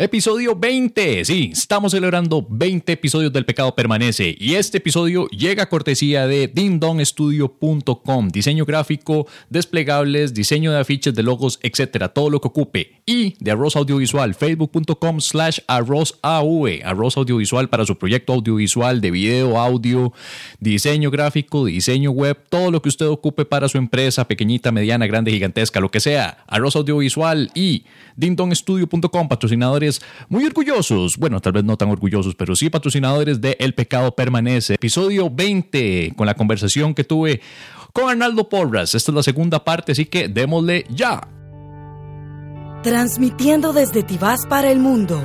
Episodio 20, sí, estamos celebrando 20 episodios del Pecado Permanece y este episodio llega a cortesía de dindonestudio.com, diseño gráfico, desplegables, diseño de afiches, de logos, etcétera, todo lo que ocupe, y de Arroz Audiovisual, facebook.com/arrozav, Arroz Audiovisual para su proyecto audiovisual de video, audio, diseño gráfico, diseño web, todo lo que usted ocupe para su empresa, pequeñita, mediana, grande, gigantesca, lo que sea, Arroz Audiovisual y dindonestudio.com, patrocinadores muy orgullosos, bueno, tal vez no tan orgullosos, pero sí patrocinadores de El Pecado Permanece. Episodio 20, con la conversación que tuve con Arnaldo Porras. Esta es la segunda parte, así que démosle ya. Transmitiendo desde Tibás para el mundo.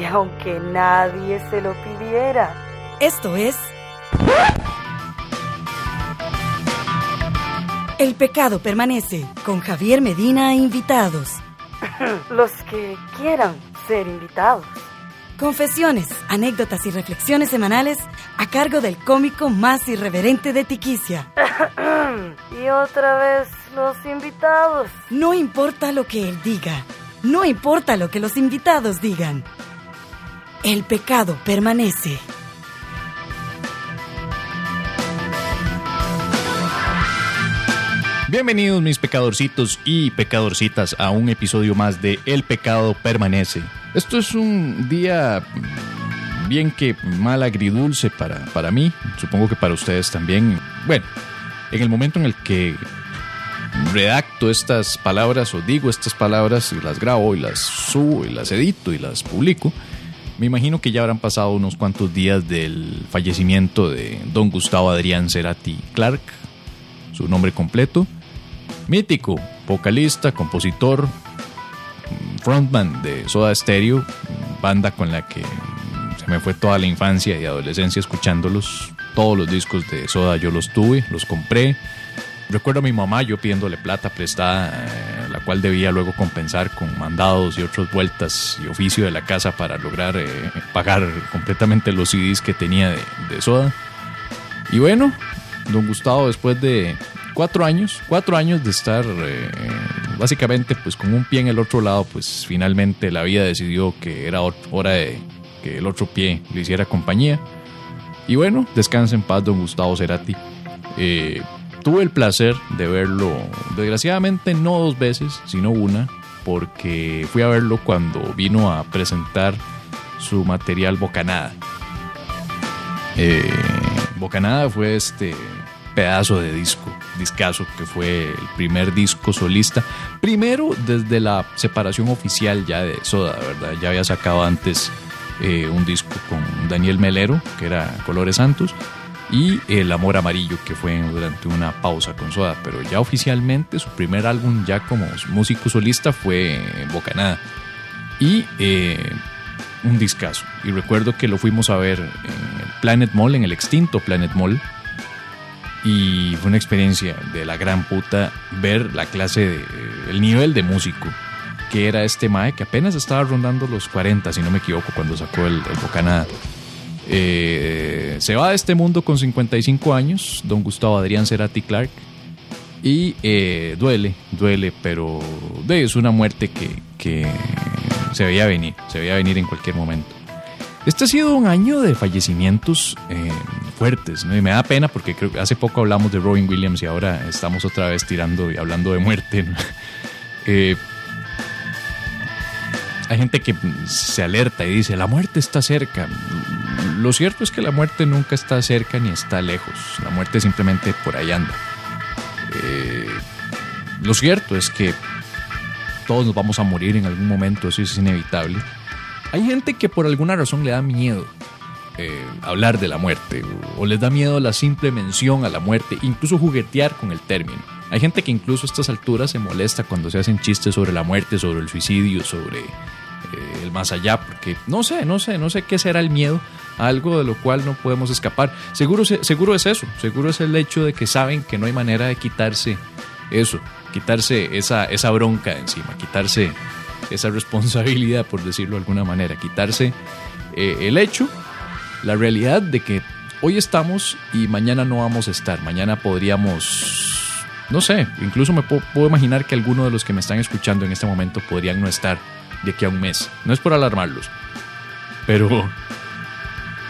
Y aunque nadie se lo pidiera. Esto es... El Pecado Permanece, con Javier Medina e invitados. Los que quieran ser invitados. Confesiones, anécdotas y reflexiones semanales a cargo del cómico más irreverente de Tiquicia. Y otra vez los invitados. No importa lo que él diga, no importa lo que los invitados digan. El pecado permanece. Bienvenidos mis pecadorcitos y pecadorcitas a un episodio más de El Pecado Permanece. Esto es un día bien que mal agridulce para mí, supongo que para ustedes también. Bueno, en el momento en el que redacto estas palabras o digo estas palabras y las grabo y las subo y las edito y las publico, me imagino que ya habrán pasado unos cuantos días del fallecimiento de don Gustavo Adrián Cerati Clark, su nombre completo. Mítico, vocalista, compositor, frontman de Soda Stereo, banda con la que se me fue toda la infancia y adolescencia escuchándolos. Todos los discos de Soda yo los tuve, los compré. Recuerdo a mi mamá yo pidiéndole plata prestada, la cual debía luego compensar con mandados y otras vueltas y oficio de la casa para lograr pagar completamente los CDs que tenía de Soda. Y bueno, don Gustavo, después de cuatro años de estar básicamente pues con un pie en el otro lado, pues finalmente la vida decidió que era hora de que el otro pie le hiciera compañía. Y bueno, descanse en paz don Gustavo Cerati. Tuve el placer de verlo, desgraciadamente no dos veces, sino una, porque fui a verlo cuando vino a presentar su material Bocanada. Bocanada fue este pedazo de discazo que fue el primer disco solista, primero desde la separación oficial ya de Soda, ¿verdad? Ya había sacado antes un disco con Daniel Melero que era Colores Santos y El Amor Amarillo que fue durante una pausa con Soda, pero ya oficialmente su primer álbum ya como músico solista fue Bocanada y un discazo. Y recuerdo que lo fuimos a ver en el Planet Mall, en el extinto Planet Mall, y fue una experiencia de la gran puta ver la clase de, el nivel de músico que era este mae, que apenas estaba rondando los 40 si no me equivoco cuando sacó el Bocanada. Se va de este mundo con 55 años don Gustavo Adrián Cerati Clark y duele, pero es una muerte que se veía venir en cualquier momento. Este ha sido un año de fallecimientos fuertes, ¿no? Y me da pena porque creo que hace poco hablamos de Robin Williams y ahora estamos otra vez tirando y hablando de muerte, ¿no? Hay gente que se alerta y dice la muerte está cerca. Lo cierto es que la muerte nunca está cerca ni está lejos, la muerte simplemente por ahí anda. Lo cierto es que todos nos vamos a morir en algún momento, eso es inevitable. Hay gente que por alguna razón le da miedo hablar de la muerte, o les da miedo la simple mención a la muerte, incluso juguetear con el término. Hay gente que incluso a estas alturas se molesta cuando se hacen chistes sobre la muerte, sobre el suicidio, sobre el más allá, porque no sé qué será el miedo, algo de lo cual no podemos escapar. Seguro es eso, seguro es el hecho de que saben que no hay manera de quitarse eso, quitarse esa bronca de encima, quitarse esa responsabilidad, por decirlo de alguna manera, quitarse el hecho, la realidad de que hoy estamos y mañana no vamos a estar, mañana podríamos, no sé, incluso me puedo imaginar que alguno de los que me están escuchando en este momento podrían no estar, de aquí a un mes. No es por alarmarlos, pero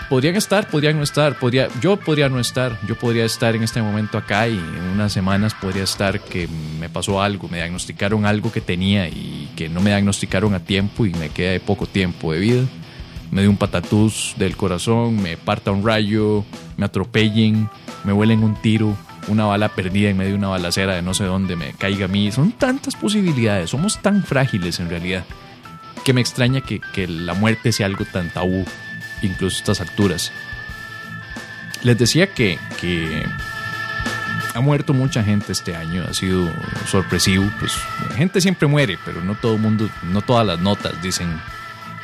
podrían estar, podrían no estar. Yo podría no estar. Yo podría estar en este momento acá y en unas semanas podría estar que me pasó algo, me diagnosticaron algo que tenía y que no me diagnosticaron a tiempo y me queda poco tiempo de vida. Me dio un patatús del corazón, me parta un rayo, me atropellen, me vuelen un tiro, una bala perdida en medio de una balacera de no sé dónde me caiga a mí. Son tantas posibilidades, somos tan frágiles en realidad, que me extraña que la muerte sea algo tan tabú, incluso a estas alturas. Les decía que ha muerto mucha gente este año, ha sido sorpresivo. Pues la gente siempre muere, pero no todo el mundo, no todas las notas dicen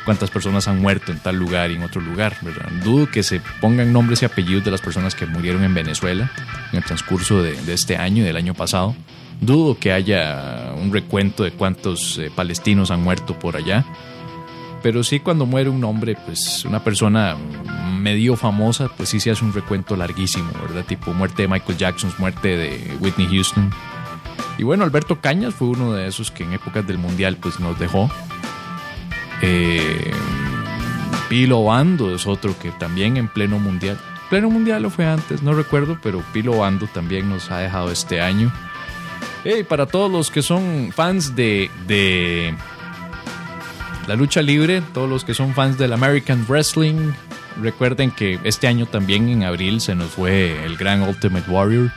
cuántas personas han muerto en tal lugar y en otro lugar, ¿verdad? Dudo que se pongan nombres y apellidos de las personas que murieron en Venezuela en el transcurso de este año y del año pasado. Dudo que haya un recuento de cuántos palestinos han muerto por allá. Pero sí, cuando muere un hombre, pues una persona medio famosa, pues sí se hace un recuento larguísimo, ¿verdad? Tipo muerte de Michael Jackson, muerte de Whitney Houston. Y bueno, Alberto Cañas fue uno de esos que en épocas del Mundial pues nos dejó. Pilo Bando es otro que también en pleno mundial. Pleno mundial lo fue antes, no recuerdo, pero Pilo Bando también nos ha dejado este año. Y para todos los que son fans de la lucha libre, todos los que son fans del American Wrestling, recuerden que este año también en abril se nos fue el gran Ultimate Warrior,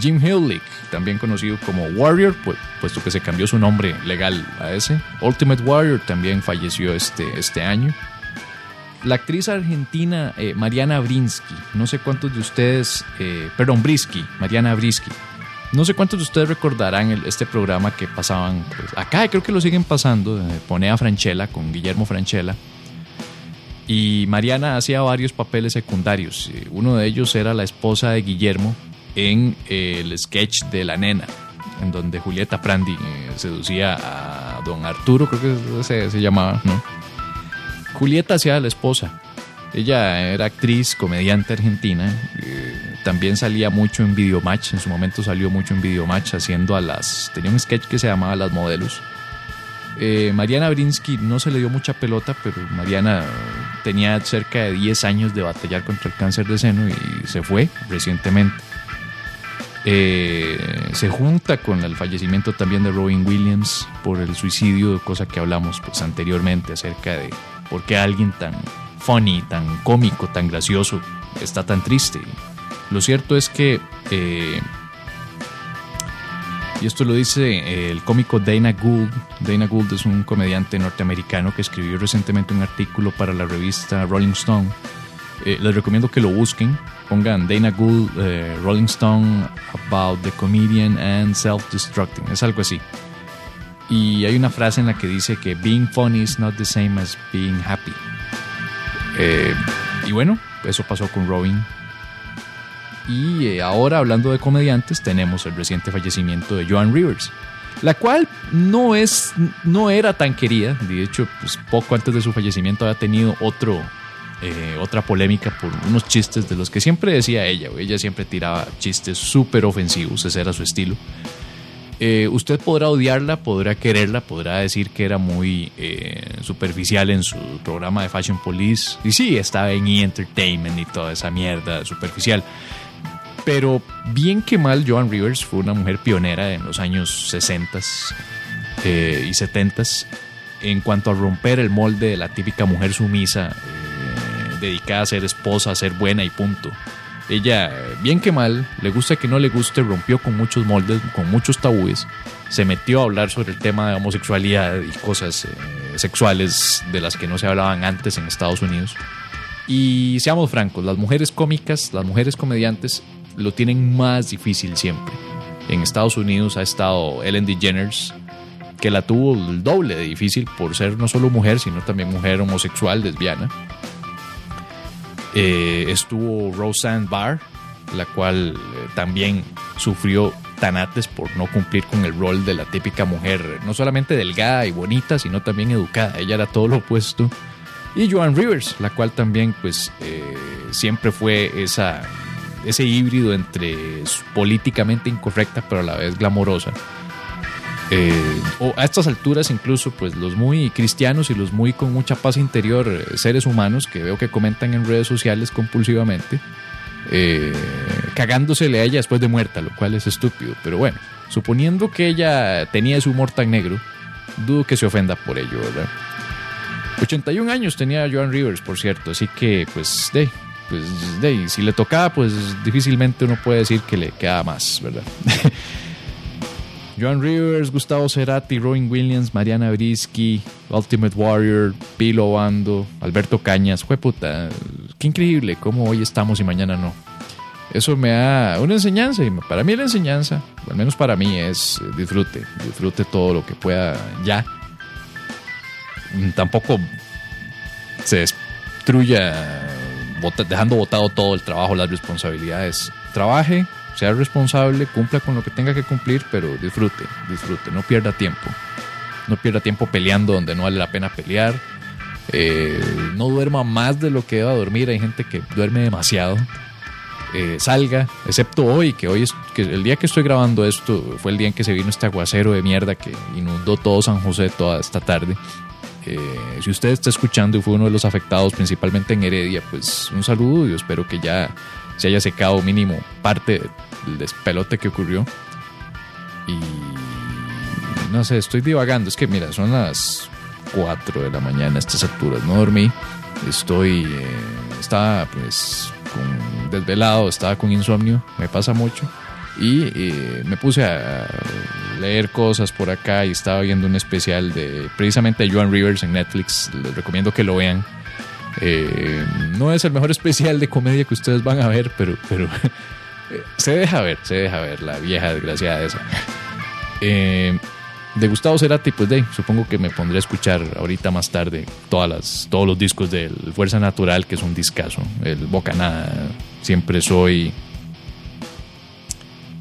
Jim Hillick, también conocido como Warrior, puesto que se cambió su nombre legal a ese. Ultimate Warrior también falleció este año. La actriz argentina Mariana Brinsky, no sé cuántos de ustedes, Mariana Brinsky, no sé cuántos de ustedes recordarán este programa que pasaban, pues, acá creo que lo siguen pasando, Pone a Franchella con Guillermo Franchella. Y Mariana hacía varios papeles secundarios, uno de ellos era la esposa de Guillermo en el sketch de La Nena, en donde Julieta Prandi seducía a don Arturo, creo que se llamaba, ¿no? Julieta hacía la esposa. Ella era actriz, comediante argentina, también salía mucho en Videomatch, en su momento salió mucho en Videomatch haciendo tenía un sketch que se llamaba Las Modelos. Mariana Brinsky no se le dio mucha pelota, pero Mariana tenía cerca de 10 años de batallar contra el cáncer de seno y se fue recientemente. Se junta con el fallecimiento también de Robin Williams por el suicidio, cosa que hablamos pues anteriormente acerca de por qué alguien tan funny, tan cómico, tan gracioso está tan triste. Lo cierto es que y esto lo dice el cómico Dana Gould. Dana Gould es un comediante norteamericano que escribió recientemente un artículo para la revista Rolling Stone. Les recomiendo que lo busquen. Pongan Dana Gould, Rolling Stone, about the comedian and self-destructing. Es algo así. Y hay una frase en la que dice que being funny is not the same as being happy. Y bueno, eso pasó con Robin. Y ahora, hablando de comediantes, tenemos el reciente fallecimiento de Joan Rivers, la cual no era tan querida. De hecho, pues, poco antes de su fallecimiento había tenido otra polémica por unos chistes de los que siempre decía ella. Ella siempre tiraba chistes súper ofensivos, ese era su estilo. Usted podrá odiarla, podrá quererla, podrá decir que era muy superficial en su programa de Fashion Police. Y sí, estaba en E! Entertainment y toda esa mierda superficial. Pero bien que mal, Joan Rivers fue una mujer pionera en los años 60s y 70s en cuanto a romper el molde de la típica mujer sumisa, dedicada a ser esposa, a ser buena y punto. Ella, bien que mal, le gusta que no le guste, rompió con muchos moldes, con muchos tabúes, se metió a hablar sobre el tema de homosexualidad y cosas sexuales de las que no se hablaban antes en Estados Unidos. Y seamos francos, las mujeres cómicas, las mujeres comediantes lo tienen más difícil siempre. En Estados Unidos ha estado Ellen DeGeneres, que la tuvo el doble de difícil por ser no solo mujer, sino también mujer homosexual, lesbiana. Estuvo Roseanne Barr, la cual también sufrió tanates por no cumplir con el rol de la típica mujer, no solamente delgada y bonita, sino también educada. Ella era todo lo opuesto. Y Joan Rivers, la cual también pues siempre fue ese híbrido entre políticamente incorrecta pero a la vez glamorosa. o a estas alturas incluso pues los muy cristianos y los muy con mucha paz interior, seres humanos que veo que comentan en redes sociales compulsivamente, cagándosele a ella después de muerta, lo cual es estúpido, pero bueno, suponiendo que ella tenía su humor tan negro, dudo que se ofenda por ello, ¿verdad? 81 años tenía Joan Rivers, por cierto, así que pues si le tocaba, pues difícilmente uno puede decir que le queda más, ¿verdad? Joan Rivers, Gustavo Cerati, Robin Williams, Mariana Brinsky, Ultimate Warrior, Pilo Bando, Alberto Cañas. ¡Jueputa! Qué increíble cómo hoy estamos y mañana no. Eso me da una enseñanza, y para mí la enseñanza, al menos para mí, es disfrute todo lo que pueda ya. Tampoco se destruya dejando botado todo el trabajo, las responsabilidades. Trabaje, sea responsable, cumpla con lo que tenga que cumplir, pero disfrute, no pierda tiempo. No pierda tiempo peleando donde no vale la pena pelear. No duerma más de lo que deba dormir. Hay gente que duerme demasiado. Salga, excepto hoy, que el día que estoy grabando esto fue el día en que se vino este aguacero de mierda que inundó todo San José toda esta tarde. Si usted está escuchando y fue uno de los afectados, principalmente en Heredia, pues un saludo y espero que ya se haya secado mínimo parte del despelote que ocurrió. Y no sé, estoy divagando. Es que mira, son las 4 de la mañana a estas alturas, no dormí, estaba pues con desvelado, estaba con insomnio, me pasa mucho. Y me puse a leer cosas por acá y estaba viendo un especial de precisamente Joan Rivers en Netflix. Les recomiendo que lo vean. No es el mejor especial de comedia que ustedes van a ver, pero se deja ver la vieja desgraciada esa. De Gustavo Cerati, pues supongo que me pondré a escuchar ahorita más tarde todos los discos del Fuerza Natural, que es un discazo, el Bocanada, Siempre Soy.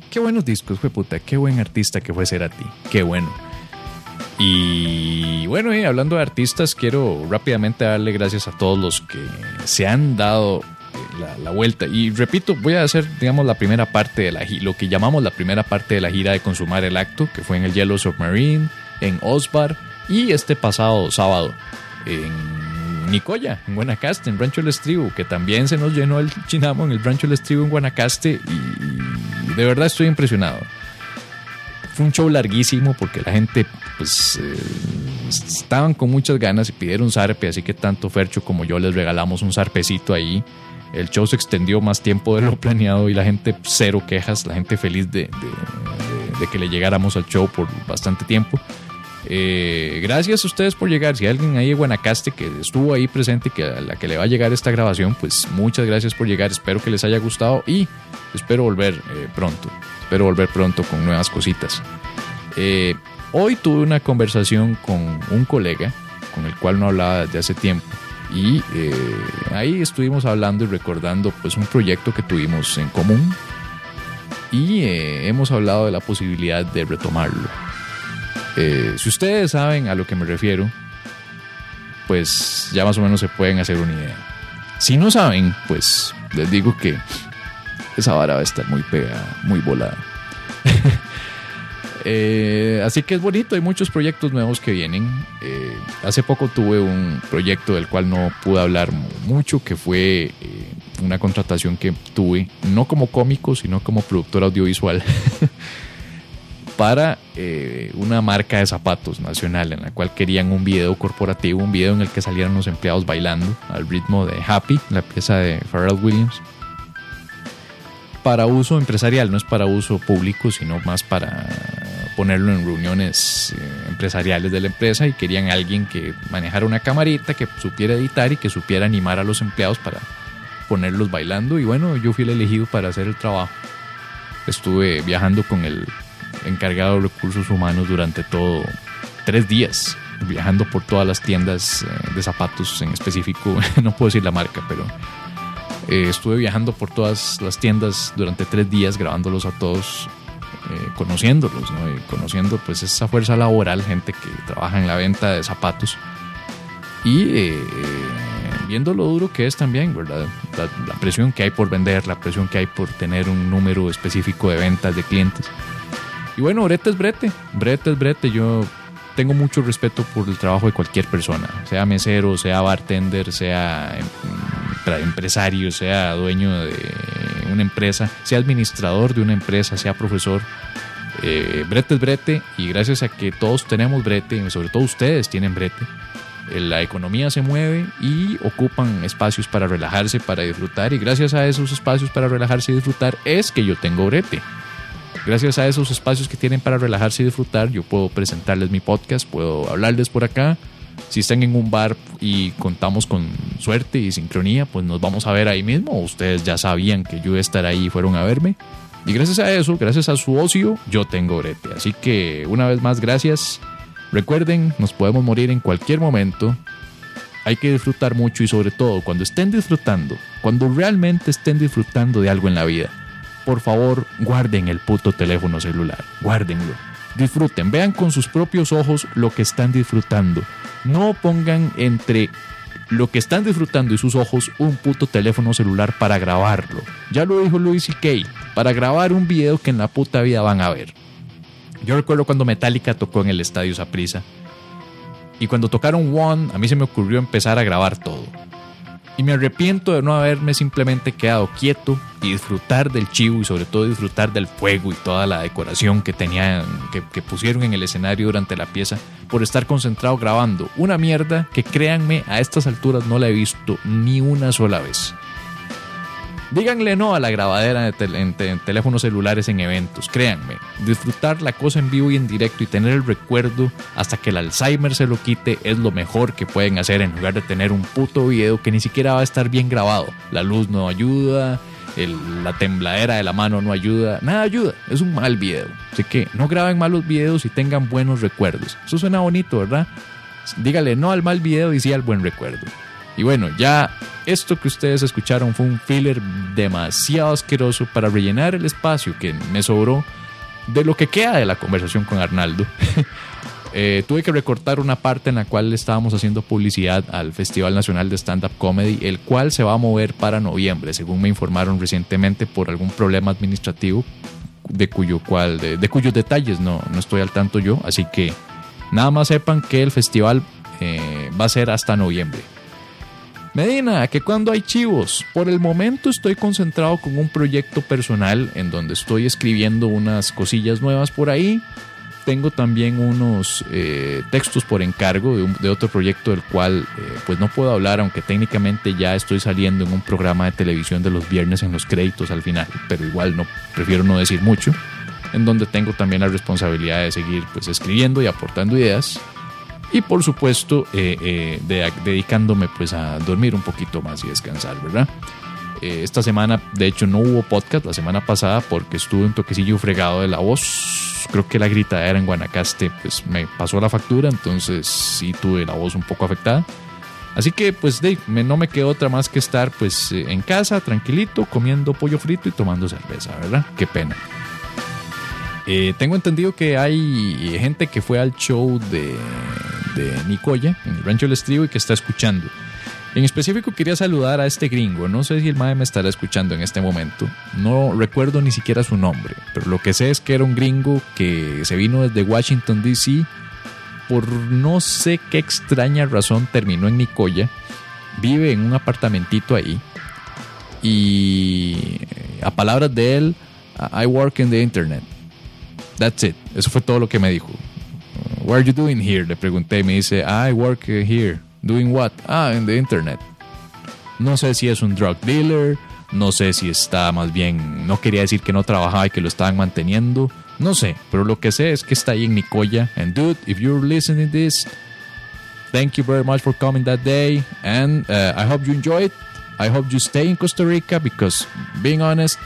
Qué buenos discos, jueputa, qué buen artista que fue Cerati, qué bueno. Y bueno, hablando de artistas, quiero rápidamente darle gracias a todos los que se han dado la vuelta. Y repito, voy a hacer, digamos, lo que llamamos la primera parte de la gira de Consumar el Acto, que fue en el Yellow Submarine, en Osbar y este pasado sábado en Nicoya, en Guanacaste, en Rancho del Estribo, que también se nos llenó el chinamo en el Rancho del Estribo en Guanacaste. Y de verdad estoy impresionado. Fue un show larguísimo porque la gente pues estaban con muchas ganas y pidieron zarpe, así que tanto Fercho como yo les regalamos un zarpecito ahí. El show se extendió más tiempo de lo planeado y la gente cero quejas, la gente feliz de que le llegáramos al show por bastante tiempo. Gracias a ustedes por llegar. Si hay alguien ahí de Guanacaste que estuvo ahí presente y que a la que le va a llegar esta grabación, pues muchas gracias por llegar, espero que les haya gustado y espero volver pronto. Espero volver pronto con nuevas cositas. Hoy tuve una conversación con un colega con el cual no hablaba desde hace tiempo y ahí estuvimos hablando y recordando pues un proyecto que tuvimos en común y hemos hablado de la posibilidad de retomarlo. Si ustedes saben a lo que me refiero, pues ya más o menos se pueden hacer una idea. Si no saben, pues les digo que esa vara va a estar muy pegada, muy volada. Así que es bonito, hay muchos proyectos nuevos que vienen. Hace poco tuve un proyecto del cual no pude hablar mucho, que fue una contratación que tuve, no como cómico, sino como productor audiovisual, para una marca de zapatos nacional, en la cual querían un video corporativo, un video en el que salieran los empleados bailando al ritmo de Happy, la pieza de Pharrell Williams, para uso empresarial, no es para uso público, sino más para ponerlo en reuniones empresariales de la empresa, y querían a alguien que manejara una camarita, que supiera editar y que supiera animar a los empleados para ponerlos bailando. Y bueno, yo fui el elegido para hacer el trabajo. Estuve viajando con el encargado de recursos humanos durante todo 3 días, viajando por todas las tiendas de zapatos en específico, no puedo decir la marca, pero... estuve viajando por todas las tiendas durante 3 días grabándolos a todos, conociéndolos, ¿no? Y conociendo pues esa fuerza laboral, gente que trabaja en la venta de zapatos y viendo lo duro que es también, ¿verdad? La presión que hay por vender, la presión que hay por tener un número específico de ventas de clientes. Y bueno, brete es brete. Brete es brete. Yo tengo mucho respeto por el trabajo de cualquier persona, sea mesero, sea bartender, sea empresario, sea dueño de una empresa, sea administrador de una empresa, sea profesor. Brete es brete, y gracias a que todos tenemos brete, y sobre todo ustedes tienen brete, la economía se mueve y ocupan espacios para relajarse, para disfrutar, y gracias a esos espacios para relajarse y disfrutar es que yo tengo brete. Gracias a esos espacios que tienen para relajarse y disfrutar, yo puedo presentarles mi podcast, puedo hablarles por acá. Si están en un bar y contamos con suerte y sincronía, pues nos vamos a ver ahí mismo. Ustedes ya sabían que yo iba a estar ahí y fueron a verme. Y gracias a eso, gracias a su ocio, yo tengo brete. Así que una vez más, gracias. Recuerden, nos podemos morir en cualquier momento. Hay que disfrutar mucho, y sobre todo cuando estén disfrutando, cuando realmente estén disfrutando de algo en la vida, por favor, guarden el puto teléfono celular. Guárdenlo. Disfruten. Vean con sus propios ojos lo que están disfrutando. No pongan entre lo que están disfrutando y sus ojos un puto teléfono celular para grabarlo. Ya lo dijo Louis C.K. para grabar un video que en la puta vida van a ver. Yo recuerdo cuando Metallica tocó en el estadio Saprissa. Y cuando tocaron One, a mí se me ocurrió empezar a grabar todo. Y me arrepiento de no haberme simplemente quedado quieto y disfrutar del chivo, y sobre todo disfrutar del fuego y toda la decoración que tenían, que pusieron en el escenario durante la pieza, por estar concentrado grabando una mierda que, créanme, a estas alturas no la he visto ni una sola vez. Díganle no a la grabadera en teléfonos celulares en eventos, créanme. Disfrutar la cosa en vivo y en directo y tener el recuerdo hasta que el Alzheimer se lo quite es lo mejor que pueden hacer, en lugar de tener un puto video que ni siquiera va a estar bien grabado. La luz no ayuda, la tembladera de la mano no ayuda, nada ayuda, es un mal video. Así que no graben malos videos y tengan buenos recuerdos. Eso suena bonito, ¿verdad? Díganle no al mal video y sí al buen recuerdo. Y bueno, ya esto que ustedes escucharon fue un filler demasiado asqueroso para rellenar el espacio que me sobró de lo que queda de la conversación con Arnaldo. Tuve que recortar una parte en la cual estábamos haciendo publicidad al Festival Nacional de Stand-Up Comedy, el cual se va a mover para noviembre, según me informaron recientemente, por algún problema administrativo de cuyos detalles no estoy al tanto yo. Así que nada más sepan que el festival va a ser hasta noviembre. Medina, que cuando hay chivos, por el momento estoy concentrado con un proyecto personal en donde estoy escribiendo unas cosillas nuevas por ahí. Tengo también unos textos por encargo de otro proyecto del cual pues no puedo hablar, aunque técnicamente ya estoy saliendo en un programa de televisión de los viernes en los créditos al final, pero igual prefiero no decir mucho, en donde tengo también la responsabilidad de seguir pues escribiendo y aportando ideas. Y por supuesto, dedicándome pues a dormir un poquito más y descansar, ¿verdad? Esta semana, de hecho, no hubo podcast la semana pasada porque estuve un toquecillo fregado de la voz. Creo que la gritadera en Guanacaste pues me pasó la factura, entonces sí tuve la voz un poco afectada. Así que pues no me quedó otra más que estar pues en casa, tranquilito, comiendo pollo frito y tomando cerveza, ¿verdad? Qué pena. Tengo entendido que hay gente que fue al show de Nicoya en el Rancho del Estribo y que está escuchando. En específico quería saludar a este gringo. No sé si el mae me estará escuchando en este momento. No recuerdo ni siquiera su nombre, pero lo que sé es que era un gringo que se vino desde Washington D.C. Por no sé qué extraña razón terminó en Nicoya. Vive en un apartamentito ahí. Y a palabras de él, I work in the internet. That's it. Eso fue todo lo que me dijo. What are you doing here? Le pregunté y me dice, I work here. Doing what? Ah, in the internet. No sé si es un drug dealer, no sé si está más bien, no quería decir que no trabajaba y que lo estaban manteniendo, no sé, pero lo que sé es que está ahí en Nicoya. And dude, if you're listening to this, thank you very much for coming that day, and I hope you enjoy it. I hope you stay in Costa Rica because, being honest,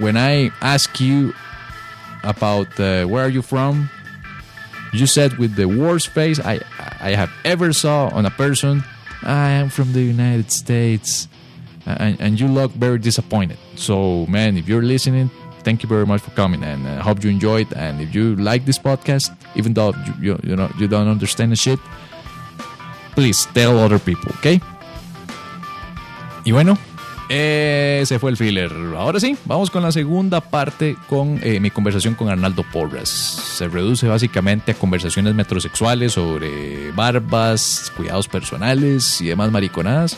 when I ask you about where are you from, you said with the worst face I have ever saw on a person, I am from the United States, and you look very disappointed. So man, if you're listening, thank you very much for coming, and I hope you enjoyed. And if you like this podcast, even though you know you don't understand the shit, please tell other people, okay? Y bueno, Ese fue el filler. Ahora sí, vamos con la segunda parte con mi conversación con Arnaldo Porras. Se reduce básicamente a conversaciones metrosexuales sobre barbas, cuidados personales y demás mariconadas.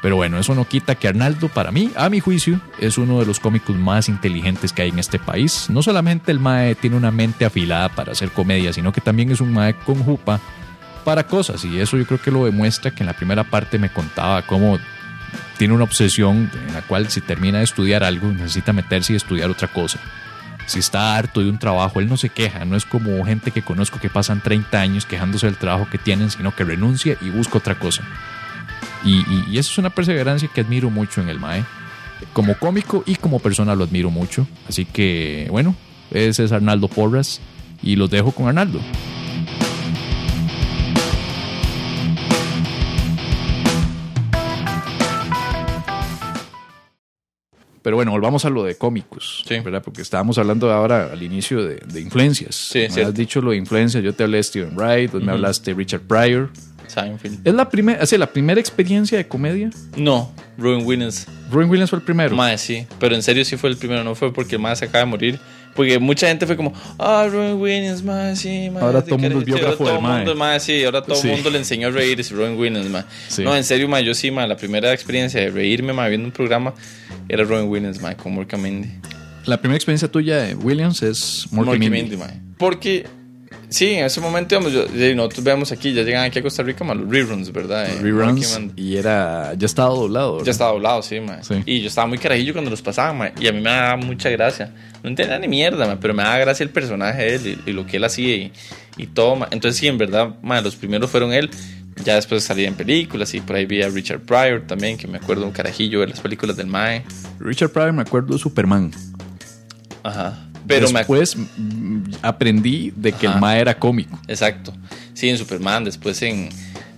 Pero bueno, eso no quita que Arnaldo, para mí, a mi juicio, es uno de los cómicos más inteligentes que hay en este país. No solamente el mae tiene una mente afilada para hacer comedia, sino que también es un mae con jupa para cosas. Y eso yo creo que lo demuestra, que en la primera parte me contaba cómo tiene una obsesión en la cual, si termina de estudiar algo, necesita meterse y estudiar otra cosa. Si está harto de un trabajo, él no se queja. No es como gente que conozco que pasan 30 años quejándose del trabajo que tienen, sino que renuncia y busca otra cosa. Y eso es una perseverancia que admiro mucho en el mae. Como cómico y como persona lo admiro mucho. Así que, bueno, ese es Arnaldo Porras y los dejo con Arnaldo. Pero bueno, volvamos a lo de cómicos, sí, ¿verdad? Porque estábamos hablando ahora al inicio de influencias. Sí, me has dicho lo de influencias. Yo te hablé de Steven Wright, me hablaste de Richard Pryor. Seinfeld. ¿Es la primera experiencia de comedia? No, Robin Williams. ¿Robin Williams fue el primero? Mae, sí, pero en serio sí fue el primero, no fue porque el mae se acaba de morir. Porque mucha gente fue como, Robin Williams, mae, sí, mae. Ahora todo el mundo es biógrafo del mae. Ahora todo el mundo le enseñó a reírse, Robin Williams, mae. Sí. No, en serio, mae, yo sí, mae, la primera experiencia de reírme, mae, viendo un programa era Robin Williams, mae, con Mork and Mindy. La primera experiencia tuya de Williams es Mork and Mindy, mae. Porque... sí, en ese momento, digamos, nosotros veíamos aquí, ya llegan aquí a Costa Rica, los reruns, ¿verdad? Reruns, y era, ya estaba doblado, ¿verdad? Ya estaba doblado, sí, man. Sí. Y yo estaba muy carajillo cuando los pasaban, man. Y a mí me daba mucha gracia. No entendía ni mierda, man, pero me daba gracia el personaje de él y lo que él hacía y todo, man. Entonces, sí, en verdad, man, los primeros fueron él. Ya después salía en películas y por ahí vi a Richard Pryor también, que me acuerdo un carajillo de las películas del mae. Richard Pryor, me acuerdo de Superman. Ajá. Pero después aprendí de que el mae era cómico. Exacto. Sí, en Superman, después en...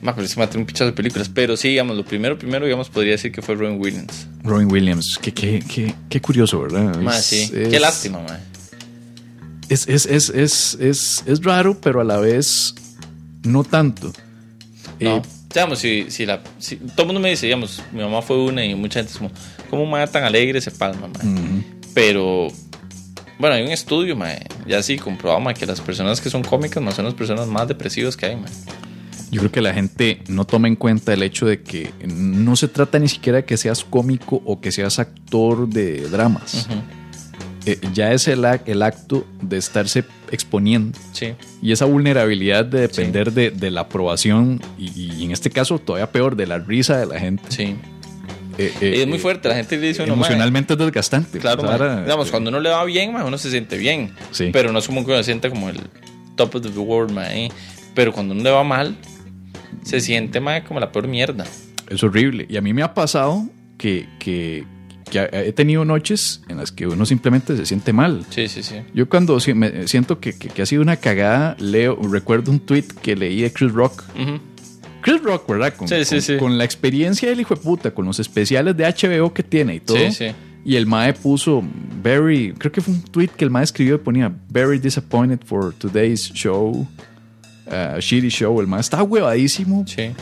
me acuerdo que se mató un pichazo de películas. Pero sí, digamos, lo primero, digamos, podría decir que fue Robin Williams. Robin Williams. Qué curioso, ¿verdad? Ma, sí. Qué lástima, mae. Es raro, pero a la vez no tanto. No. Digamos, si todo el mundo me dice, digamos, mi mamá fue una y mucha gente es como, ¿cómo un mae tan alegre se palma, mae? Uh-huh. Pero... bueno, hay un estudio, mae, ya sí comprobado, mae, que las personas que son cómicas, mae, son las personas más depresivas que hay, mae. Yo creo que la gente no toma en cuenta el hecho de que no se trata ni siquiera de que seas cómico o que seas actor de dramas. Uh-huh. Ya es el acto de estarse exponiendo. Sí. Y esa vulnerabilidad de depender de la aprobación y en este caso todavía peor, de la risa de la gente. Sí. Es muy fuerte, la gente le dice uno, emocionalmente es desgastante. Claro, Sara, digamos, cuando uno le va bien, man, uno se siente bien, sí. Pero no es como que uno se sienta como el top of the world, man, . Pero cuando uno le va mal, se siente, man, como la peor mierda. Es horrible. Y a mí me ha pasado que he tenido noches en las que uno simplemente se siente mal. Sí. Yo cuando me siento que ha sido una cagada, recuerdo un tweet que leí de Chris Rock. Uh-huh. Chris Rock, ¿verdad? Con la experiencia del hijo de puta, con los especiales de HBO que tiene y todo. Sí. Y el mae puso creo que fue un tweet que el mae escribió y ponía very disappointed for today's show, shitty show. El mae está huevadísimo. Sí.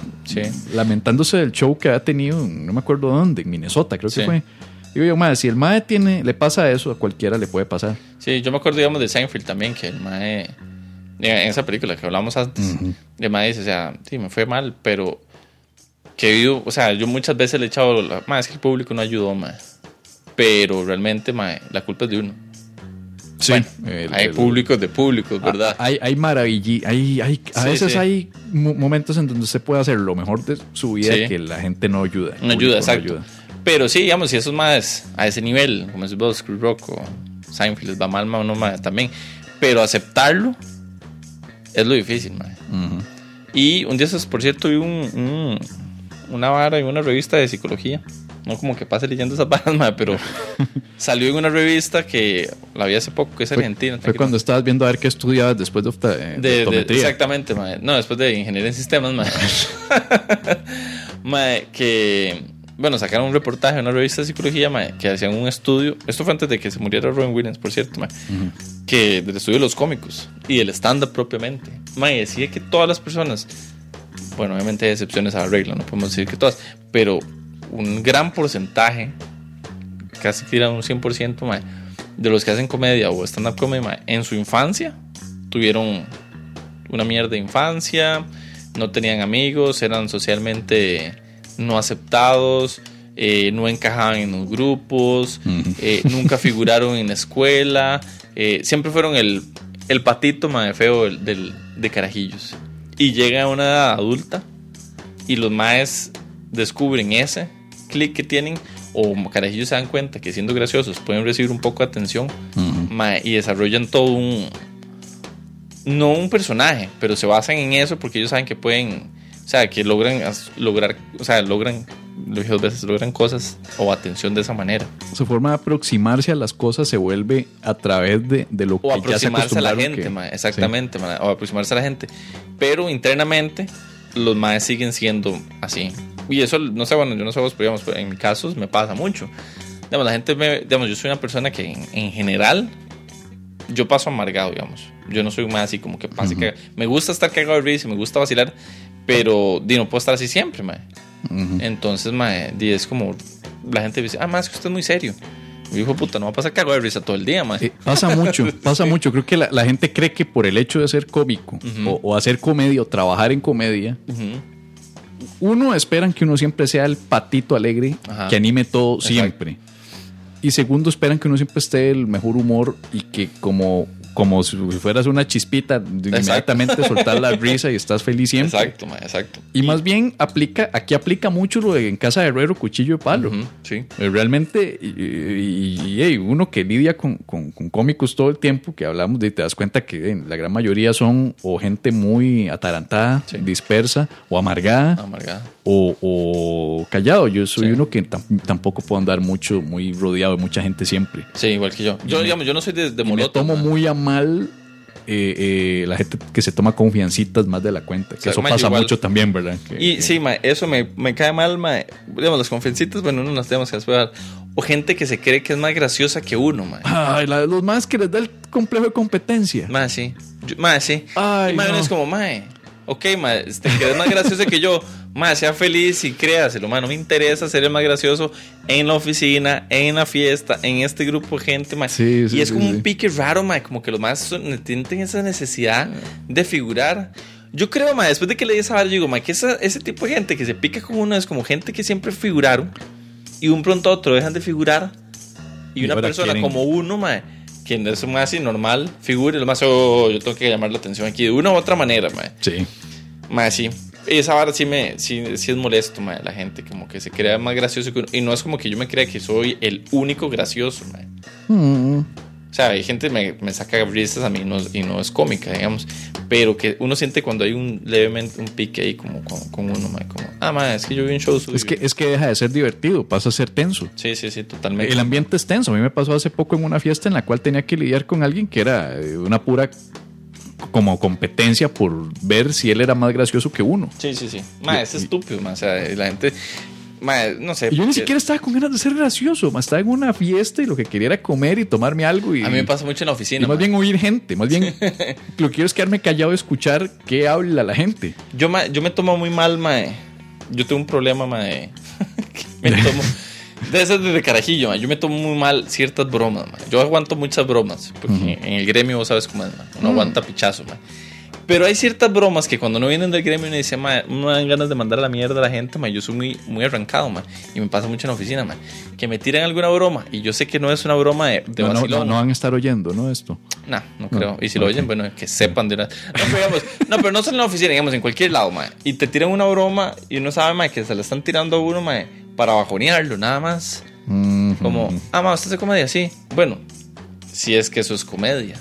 Lamentándose del show que había tenido, no me acuerdo dónde, en Minnesota, creo que fue. Digo yo, mae, si el mae le pasa eso, a cualquiera le puede pasar. Sí, yo me acuerdo, digamos, de Seinfeld también, que el mae... en esa película que hablamos antes, el mae dice, o sea, sí, me fue mal, pero que he vivido, o sea, yo muchas veces le he echado, mae, es que el público no ayudó, mae, pero realmente, mae, la culpa es de uno. Sí, bueno, hay públicos de públicos, ¿verdad? Hay maravillas, a veces hay momentos en donde se puede hacer lo mejor de su vida, que la gente no ayuda. No ayuda, exacto. No ayuda. Pero sí, digamos, si esos maes a ese nivel, como es vos, Chris Rock o Seinfeld, les va mal, mae, no, mae, también, pero aceptarlo es lo difícil, mae. Uh-huh. Y un día, por cierto, vi una vara en una revista de psicología. No como que pase leyendo esas varas, mae, pero salió en una revista que la vi hace poco, que es argentina. Fue cuando estabas viendo a ver qué estudiabas después de optometría. Exactamente, mae. No, después de ingeniería en sistemas, mae. Mae, que... bueno, sacaron un reportaje en una revista de psicología, mae, que hacían un estudio. Esto fue antes de que se muriera Robin Williams, por cierto, mae. Uh-huh. Que del estudio de los cómicos y del stand-up propiamente. Mae, decía que todas las personas, bueno, obviamente hay excepciones a la regla, no podemos decir que todas, pero un gran porcentaje, casi tiran un 100%, mae, de los que hacen comedia o stand-up comedy, mae, en su infancia tuvieron una mierda de infancia, no tenían amigos, eran socialmente no aceptados, no encajaban en los grupos, nunca figuraron en la escuela, siempre fueron el patito mae feo de carajillos. Y llega a una edad adulta y los maes descubren ese click que tienen, o carajillos se dan cuenta que siendo graciosos pueden recibir un poco de atención, mae, y desarrollan todo un, no un personaje, pero se basan en eso porque ellos saben que pueden, o sea, que logran cosas o atención de esa manera. Su forma de aproximarse a las cosas se vuelve a través de lo o que ya se acostumbraron. O aproximarse a la gente, que... mae, exactamente, sí. Mae, o aproximarse a la gente. Pero internamente los maes siguen siendo así. Y eso, no sé, bueno, yo no sé vos, pero digamos, en mi caso me pasa mucho. Digamos, la gente, yo soy una persona que en general, yo paso amargado, digamos. Yo no soy más así como que pase que... Me gusta estar cagado de risa y me gusta vacilar, pero no puedo estar así siempre, mae. Entonces, mae, es como... La gente dice, es que usted es muy serio. Mi hijo puta, no va a pasar cagado de risa todo el día, mae. Pasa mucho. Creo que la gente cree que por el hecho de ser cómico o hacer comedia o trabajar en comedia... Uno, esperan que uno siempre sea el patito alegre, que anime todo siempre. Y segundo, esperan que uno siempre esté el mejor humor y que como si fueras una chispita, inmediatamente soltar la risa y estás feliz siempre. Exacto. Y más bien, aquí aplica mucho lo de en casa de herrero, cuchillo de palo. Sí. Realmente, y uno que lidia con cómicos todo el tiempo, que hablamos de, te das cuenta que la gran mayoría son o gente muy atarantada, dispersa, o amargada. O callado. Yo soy uno que tampoco puedo andar mucho, muy rodeado de mucha gente siempre. Sí, igual que yo. Yo no soy de moloto. Tomo muy a mal la gente que se toma confiancitas más de la cuenta. Que eso pasa igual. Mucho también, ¿verdad? Sí, mae, eso me cae mal, mae. Digamos, las confiancitas, bueno, no las tenemos que esperar. O gente que se cree que es más graciosa que uno, mae. Ay, los más que les da el complejo de competencia. Mae, sí. Ay, y mae, no. Es como, mae... Ok, mae, te quedas más gracioso que yo. Mae, sea feliz y créaselo, mae. No me interesa ser el más gracioso en la oficina, en la fiesta, en este grupo de gente, mae. Sí, y es como un pique raro, mae. Como que los más tienen esa necesidad de figurar. Yo creo, mae, después de que leí esa vara, yo digo, mae, que ese tipo de gente que se pica con uno es como gente que siempre figuraron y un pronto a otro dejan de figurar. Y una persona como uno, mae, quien es un así normal, figure, lo más, yo tengo que llamar la atención aquí de una u otra manera, mae. Sí. Mae, sí. Esa vara sí es molesto, mae, la gente como que se crea más gracioso que uno. Y no es como que yo me crea que soy el único gracioso, mae. O sea, hay gente que me saca risas a mí y no es cómica, digamos. Pero que uno siente cuando hay levemente un pique ahí como con uno, mae, como... mae, es que yo vi un show suyo. Es que deja de ser divertido, pasa a ser tenso. Sí, totalmente. El ambiente es tenso. A mí me pasó hace poco en una fiesta en la cual tenía que lidiar con alguien que era una pura... como competencia por ver si él era más gracioso que uno. Sí. Mae, es estúpido, mae. O sea, la gente... mae, no sé. Yo ni siquiera estaba con ganas de ser gracioso, mae. Estaba en una fiesta y lo que quería era comer y tomarme algo. A mí me pasa mucho en la oficina. Y más bien oír gente. Más bien lo que quiero es quedarme callado y escuchar qué habla la gente. Yo me tomo muy mal, mae. Yo tengo un problema, mae. Me tomo... desde carajillo, mae. Yo me tomo muy mal ciertas bromas, mae. Yo aguanto muchas bromas porque en el gremio vos sabes cómo es, mae. Uno aguanta pichazo, mae. Pero hay ciertas bromas que cuando no vienen del gremio uno dice, mae, no dan ganas de mandar a la mierda a la gente, mae. Yo soy muy, muy arrancado, mae. Y me pasa mucho en la oficina, mae, que me tiran alguna broma y yo sé que no es una broma de vacilón. No van a estar oyendo, ¿no? Esto. No creo. Y si lo oyen, bueno, que sepan de una. Pero no solo en la oficina, digamos, en cualquier lado, mae. Y te tiran una broma y uno sabe, mae, que se la están tirando a uno, mae, para bajonearlo, nada más. Como, mae, usted hace comedia, sí. Bueno, si es que eso es comedia.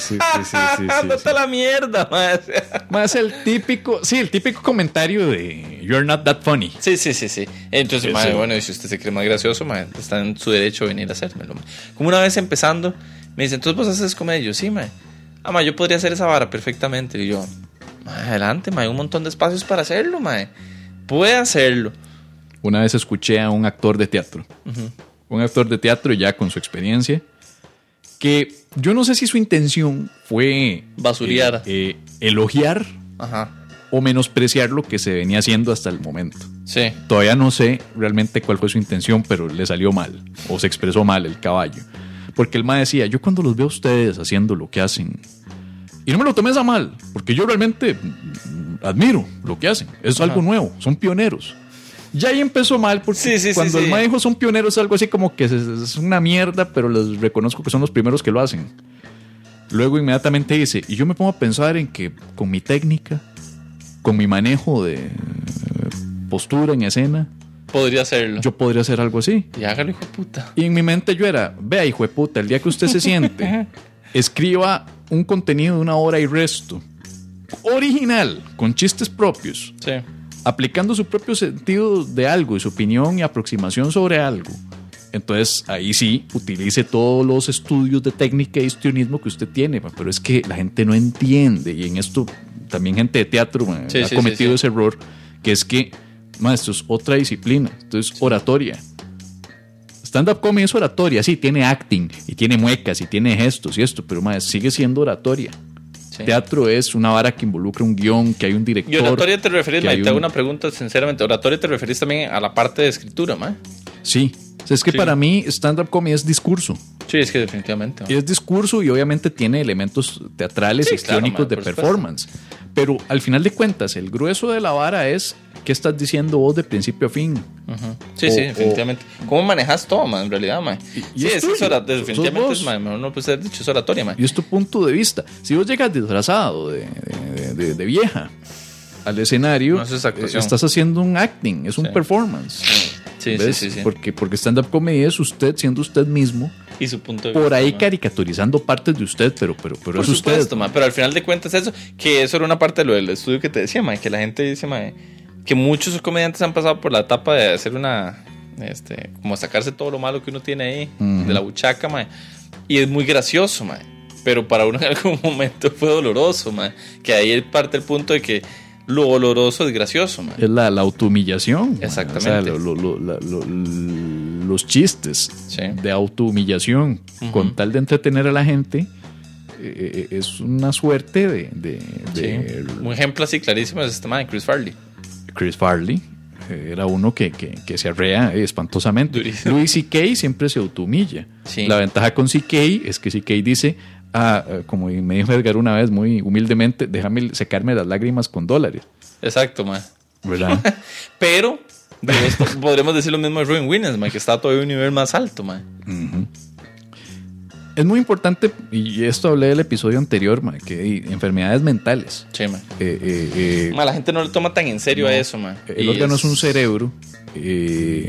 Sí. ¡Date la mierda, mae! Más el típico comentario de "You're not that funny". Sí. Entonces, mae, bueno, y si usted se cree más gracioso, mae, está en su derecho a venir a hacérmelo, mae. Como una vez empezando, me dice, "¿Entonces vos haces comedia?" Yo, sí, mae. Mae, yo podría hacer esa vara perfectamente. Y yo, mae, adelante, mae, hay un montón de espacios para hacerlo, mae. Puede hacerlo. Una vez escuché a un actor de teatro. Un actor de teatro ya con su experiencia, que yo no sé si su intención fue elogiar o menospreciar lo que se venía haciendo hasta el momento. Sí. Todavía no sé realmente cuál fue su intención, pero le salió mal o se expresó mal el caballo. Porque el mae decía, yo cuando los veo a ustedes haciendo lo que hacen, y no me lo tomes a mal, porque yo realmente admiro lo que hacen, es algo nuevo, son pioneros. Ya ahí empezó mal, porque cuando el mae dijo son pioneros es algo así como que es una mierda, pero les reconozco que son los primeros que lo hacen. Luego inmediatamente dice, y yo me pongo a pensar en que con mi técnica, con mi manejo de postura en escena, podría hacerlo. Yo podría hacer algo así. Y hágalo, hijo de puta. Y en mi mente yo era, vea, hijo de puta, el día que usted se siente, escriba un contenido de 1 hora y resto, original, con chistes propios, sí, aplicando su propio sentido de algo y su opinión y aproximación sobre algo. Entonces ahí sí utilice todos los estudios de técnica y histrionismo que usted tiene, pero es que la gente no entiende, y en esto también gente de teatro ha cometido ese error, que es que esto es otra disciplina, esto es oratoria. Stand-up comedy es oratoria, sí, tiene acting y tiene muecas y tiene gestos y esto, pero sigue siendo oratoria. Sí. Teatro es una vara que involucra un guión, que hay un director. ¿Y oratoria te referís? Te hago una pregunta sinceramente. ¿Oratoria te referís también a la parte de escritura, mae? Sí. Es que para mí stand-up comedy es discurso. Sí, es que definitivamente. Y es discurso y obviamente tiene elementos teatrales y clónicos de performance. Supuesto. Pero al final de cuentas, el grueso de la vara es qué estás diciendo vos de principio a fin. Uh-huh. Sí, definitivamente. ¿Cómo manejas todo, man? En realidad, man. Definitivamente es, man, mejor no puede ser dicho, es oratoria, man. Y es tu punto de vista. Si vos llegas disfrazado de vieja al escenario, no es estás haciendo un acting, es un performance. Sí. Porque stand-up comedy es usted siendo usted mismo y su punto de vista, por ahí caricaturizando partes de usted, pero es usted. Por supuesto, man, pero al final de cuentas eso, que eso era una parte de lo del estudio que te decía, man, que la gente dice, man, que muchos comediantes han pasado por la etapa de hacer una, como sacarse todo lo malo que uno tiene ahí, de la buchaca, man, y es muy gracioso, man, pero para uno en algún momento fue doloroso, man, que ahí es parte del punto de que lo doloroso es gracioso, man. Es la autohumillación. Exactamente. Man. O sea, los chistes de autohumillación con tal de entretener a la gente es una suerte de un ejemplo así clarísimo es este man, Chris Farley. Chris Farley era uno que se arrea espantosamente. Durísimo. Louis C.K. siempre se autohumilla. Sí. La ventaja con C.K. es que C.K. dice... como me dijo Edgar una vez muy humildemente, déjame secarme las lágrimas con dólares. Exacto, man. ¿Verdad? Pero podremos decir lo mismo de Robin Williams, man, que está todavía a un nivel más alto, man. Uh-huh. Es muy importante, y esto hablé del episodio anterior, man, que hay enfermedades mentales. Sí, man. La gente no le toma tan en serio a eso, man. El órgano es un cerebro y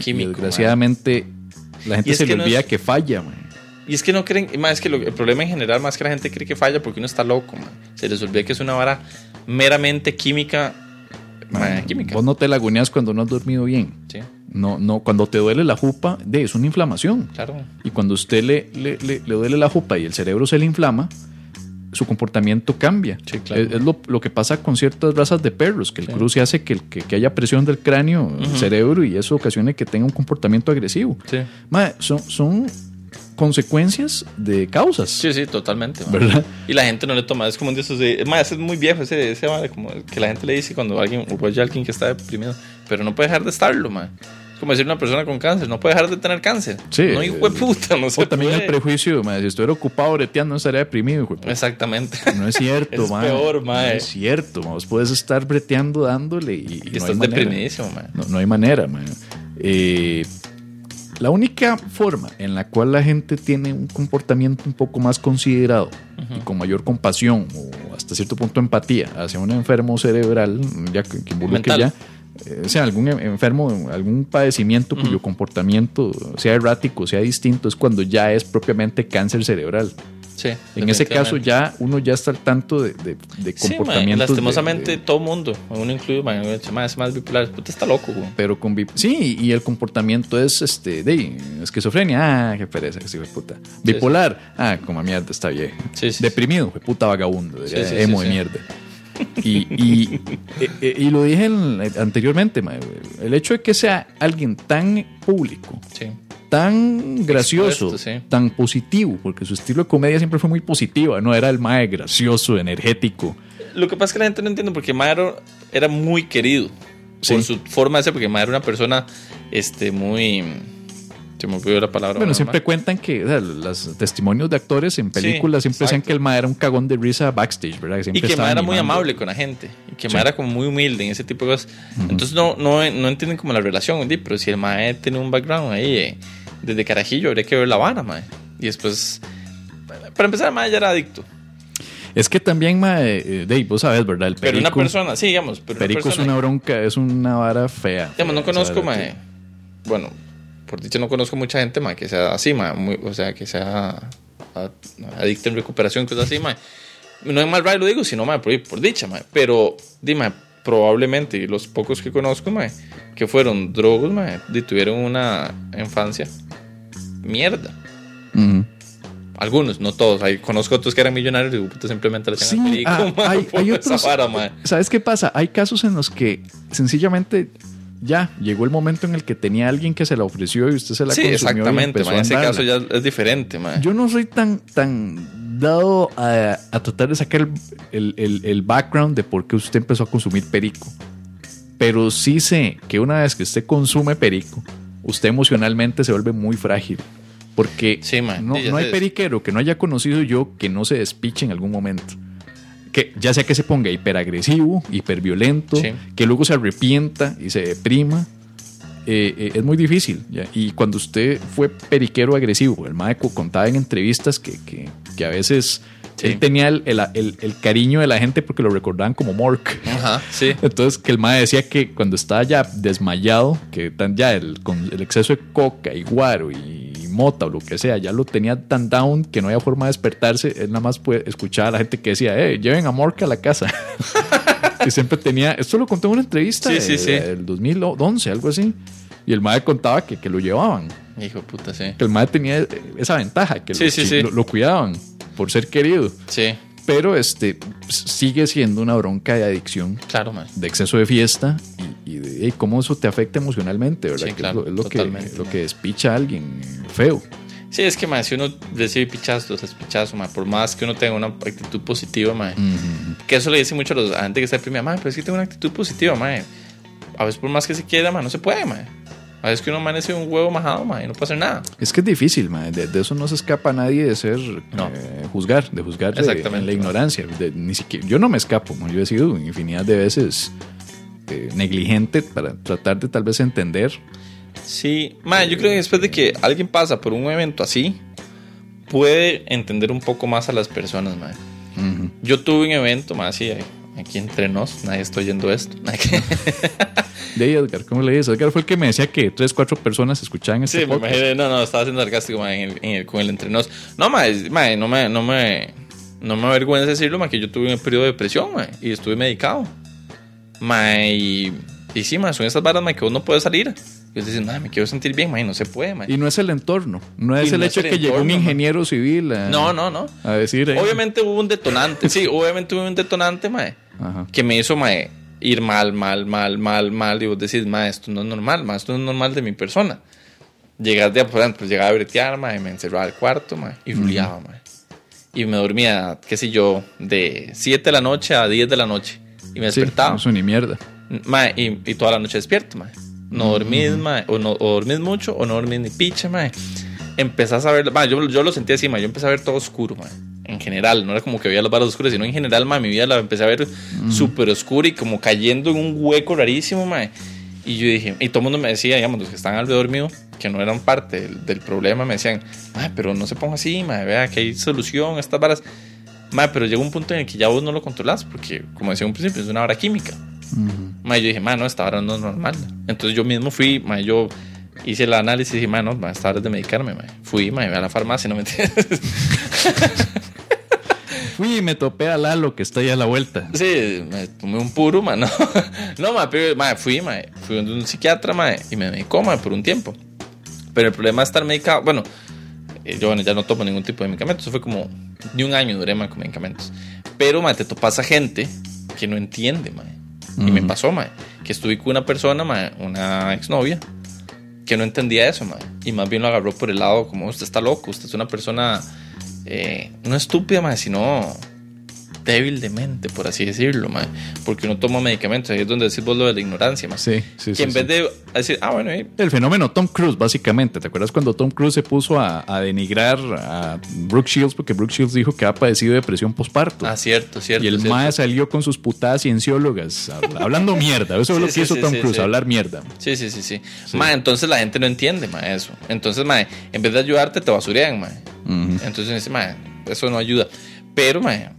químico, desgraciadamente, man. La gente se le olvida que falla, man. Y es que no creen, más que el problema en general, más que la gente cree que falla porque uno está loco, man. Se les olvida que es una vara meramente química, química. Vos no te laguneas cuando no has dormido bien. Sí. No, cuando te duele la jupa, es una inflamación. Claro. Y cuando a usted le duele la jupa y el cerebro se le inflama, su comportamiento cambia. Sí, claro. Es lo que pasa con ciertas razas de perros, que el cruce hace que haya presión del cráneo, el cerebro, y eso ocasiona que tenga un comportamiento agresivo. Sí. Son consecuencias de causas. Sí, totalmente, man. ¿Verdad? Y la gente no le toma, es como un dios, es muy viejo ese man, como que la gente le dice cuando alguien que está deprimido, pero no puede dejar de estarlo, man. Es como decir una persona con cáncer, no puede dejar de tener cáncer. Sí. No, hijo de puta, no se puede. O también el prejuicio, man, si estuviera ocupado breteando no estaría deprimido, hijo de puta. Exactamente. No es cierto, man. Es peor, man. No es cierto, man. Vos puedes estar breteando dándole y no estás deprimidísimo, man. No hay manera, man. La única forma en la cual la gente tiene un comportamiento un poco más considerado y con mayor compasión o hasta cierto punto empatía hacia un enfermo cerebral, ya que involucre algún enfermo, algún padecimiento cuyo comportamiento sea errático, sea distinto, es cuando ya es propiamente cáncer cerebral. Sí, en ese caso ya uno ya está al tanto de comportamientos. Sí, man, lastimosamente todo mundo, uno incluido, man, es más bipolar, puta está loco, güey. Pero con sí, y el comportamiento es de esquizofrenia, qué pereza, que puta. Bipolar, como mierda está bien. Sí, deprimido, que puta vagabundo, emo de mierda. Y lo dije anteriormente, man, el hecho de que sea alguien tan público. Sí. Tan gracioso, tan positivo, porque su estilo de comedia siempre fue muy positiva, no era el mae gracioso, energético. lo que pasa es que la gente no entiende porque Maero era muy querido por su forma de ser, porque Maero era una persona muy... Se me olvidó la palabra. Bueno, siempre cuentan que, o sea, los testimonios de actores en películas siempre decían que el mae era un cagón de risa backstage, ¿verdad? Siempre y que mae era muy amable con la gente. Y que mae era como muy humilde en ese tipo de cosas. Uh-huh. Entonces no entienden como la relación, ¿sí? Pero si el mae tiene un background ahí, desde carajillo, habría que ver la vara, mae. Y después, para empezar, el mae ya era adicto. Es que también, mae, Dave, vos sabes, ¿verdad? El perico, pero una persona, sí, digamos. Pero perico una persona, es una bronca, es una vara fea. Digamos, no conozco, mae. Bueno, por dicho, no conozco mucha gente, ma, que sea así, ma, muy, o sea, que sea adicta en recuperación, cosas así, ma. No es mal raro, lo digo, sino, ma, por dicha, ma. Pero, dime, probablemente los pocos que conozco, ma, que fueron drogos, ma, tuvieron una infancia mierda. Uh-huh. Algunos, no todos. Conozco otros que eran millonarios y simplemente le hacían hay otros, vara, ma. ¿Sabes qué pasa? Hay casos en los que sencillamente... Ya, llegó el momento en el que tenía alguien que se la ofreció y usted se la consumió. Sí, exactamente, en ese caso ya es diferente, man. Yo no soy tan dado a tratar de sacar el background de por qué usted empezó a consumir perico. Pero sí sé que una vez que usted consume perico, usted emocionalmente se vuelve muy frágil. Porque no hay periquero que no haya conocido yo que no se despiche en algún momento. Que ya sea que se ponga hiperagresivo, hiperviolento, que luego se arrepienta y se deprima, es muy difícil. ¿Ya? Y cuando usted fue periquero agresivo, el mae contaba en entrevistas que a veces él tenía el cariño de la gente porque lo recordaban como Mork. Ajá, sí. Entonces que el mae decía que cuando estaba ya desmayado, que ya con el exceso de coca y guaro y mota o lo que sea, ya lo tenía tan down que no había forma de despertarse. Él nada más escuchaba a la gente que decía, lleven a Morca a la casa. Y siempre tenía, esto lo contó en una entrevista del 2011, algo así. Y el mae contaba que lo llevaban. Hijo de puta, sí. Que el mae tenía esa ventaja, que lo cuidaban por ser querido. Sí. Pero sigue siendo una bronca de adicción. Claro, man. De exceso de fiesta y cómo eso te afecta emocionalmente, ¿verdad? Sí, que claro, es lo que despicha a alguien feo. Sí, es que, man, si uno recibe pichazos, es pichazo, man, por más que uno tenga una actitud positiva, man. Uh-huh. Que eso le dice mucho a la gente que está deprimida, man, pero es que tengo una actitud positiva, man. A veces por más que se quiera, man, no se puede, man. A veces que uno amanece un huevo majado, man, y no pasa nada. Es que es difícil, man. De eso no se escapa a nadie, de ser juzgar en la ignorancia. Ni siquiera, yo no me escapo, man. Yo he sido infinidad de veces negligente para tratar de tal vez entender. Sí, man, yo creo que después de que alguien pasa por un evento así, puede entender un poco más a las personas, man. Uh-huh. Yo tuve un evento, man, así aquí entre nos, nadie está oyendo esto. De Edgar, ¿cómo le dices? Edgar fue el que me decía que 3-4 personas escuchaban este podcast. Sí, me imaginé, no, estaba siendo sarcástico, ma, con el entre nos. No, ma, no me avergüenza decirlo, ma, que yo tuve un periodo de depresión, ma, y estuve medicado. Ma, y sí, ma, son esas varas, ma, que vos no puedes salir. Y ellos dicen, me quiero sentir bien, ma, y no se puede, ma. Y no es el entorno, no es el hecho de que llegó un ingeniero civil a... No. A decir... Obviamente hubo un detonante, ma. Ajá. Que me hizo, mae, ir mal. Y vos decís, mae, esto no es normal, mae, esto no es normal de mi persona. Llegas de afuera, pues llegaba a bretear, mae, me encerraba al cuarto, mae, y ruleaba, mae. Y me dormía, qué sé yo, de 7 de la noche a 10 de la noche. Y me despertaba. No, eso ni mierda. Mae, y toda la noche despierto, mae. No dormís, mae, o dormís mucho, o no dormís ni picha, mae. Empezás a ver, mae, yo lo sentí así, mae, yo empecé a ver todo oscuro, mae. En general, no era como que veía las varas oscuras, sino en general, ma, mi vida la empecé a ver súper oscura y como cayendo en un hueco rarísimo, ma. Y yo dije, y todo el mundo me decía, digamos, los que están alrededor mío, que no eran parte del problema, me decían, ma, pero no se ponga así, ma, vea que hay solución a estas varas. Ma, pero llega un punto en el que ya vos no lo controlás, porque, como decía en un principio, es una vara química. Ma, yo dije, ma, no, esta vara no es normal. Entonces yo mismo fui, ma, yo... hice el análisis y, mano, no, esta hora es de medicarme, man. Fui, man, a la farmacia, no me entiendes. Fui y me topé a Lalo, que está ahí a la vuelta. Sí, me tomé un puro, man. No, man, pero, man, fui donde un psiquiatra, man, y me medicó, man, por un tiempo. Pero el problema es estar medicado. Bueno, yo, bueno, ya no tomo ningún tipo de medicamentos. Eso fue como ni un año duré, man, con medicamentos. Pero, man, te topas a gente que no entiende, man. Y me pasó, man, que estuve con una persona, man, una exnovia, que no entendía eso, mae. Y más bien lo agarró por el lado como, usted está loco, usted es una persona no estúpida, mae, sino débil de mente, por así decirlo, mae, porque uno toma medicamentos. Ahí es donde decís vos lo de la ignorancia, mae. Sí, sí, que sí, en sí. vez de decir, ah, bueno, y... el fenómeno Tom Cruise, básicamente. ¿Te acuerdas cuando Tom Cruise se puso a denigrar a Brooke Shields? Porque Brooke Shields dijo que ha padecido de depresión posparto. Ah, cierto, cierto. Y el mae salió con sus putadas cienciólogas hablando mierda. Eso es lo que hizo Tom Cruise, hablar mierda. Sí, sí, sí, sí, sí. Mae, entonces la gente no entiende, mae, eso. Entonces, mae, en vez de ayudarte, te basurean, mae. Uh-huh. Entonces dice, mae, eso no ayuda. Pero, mae,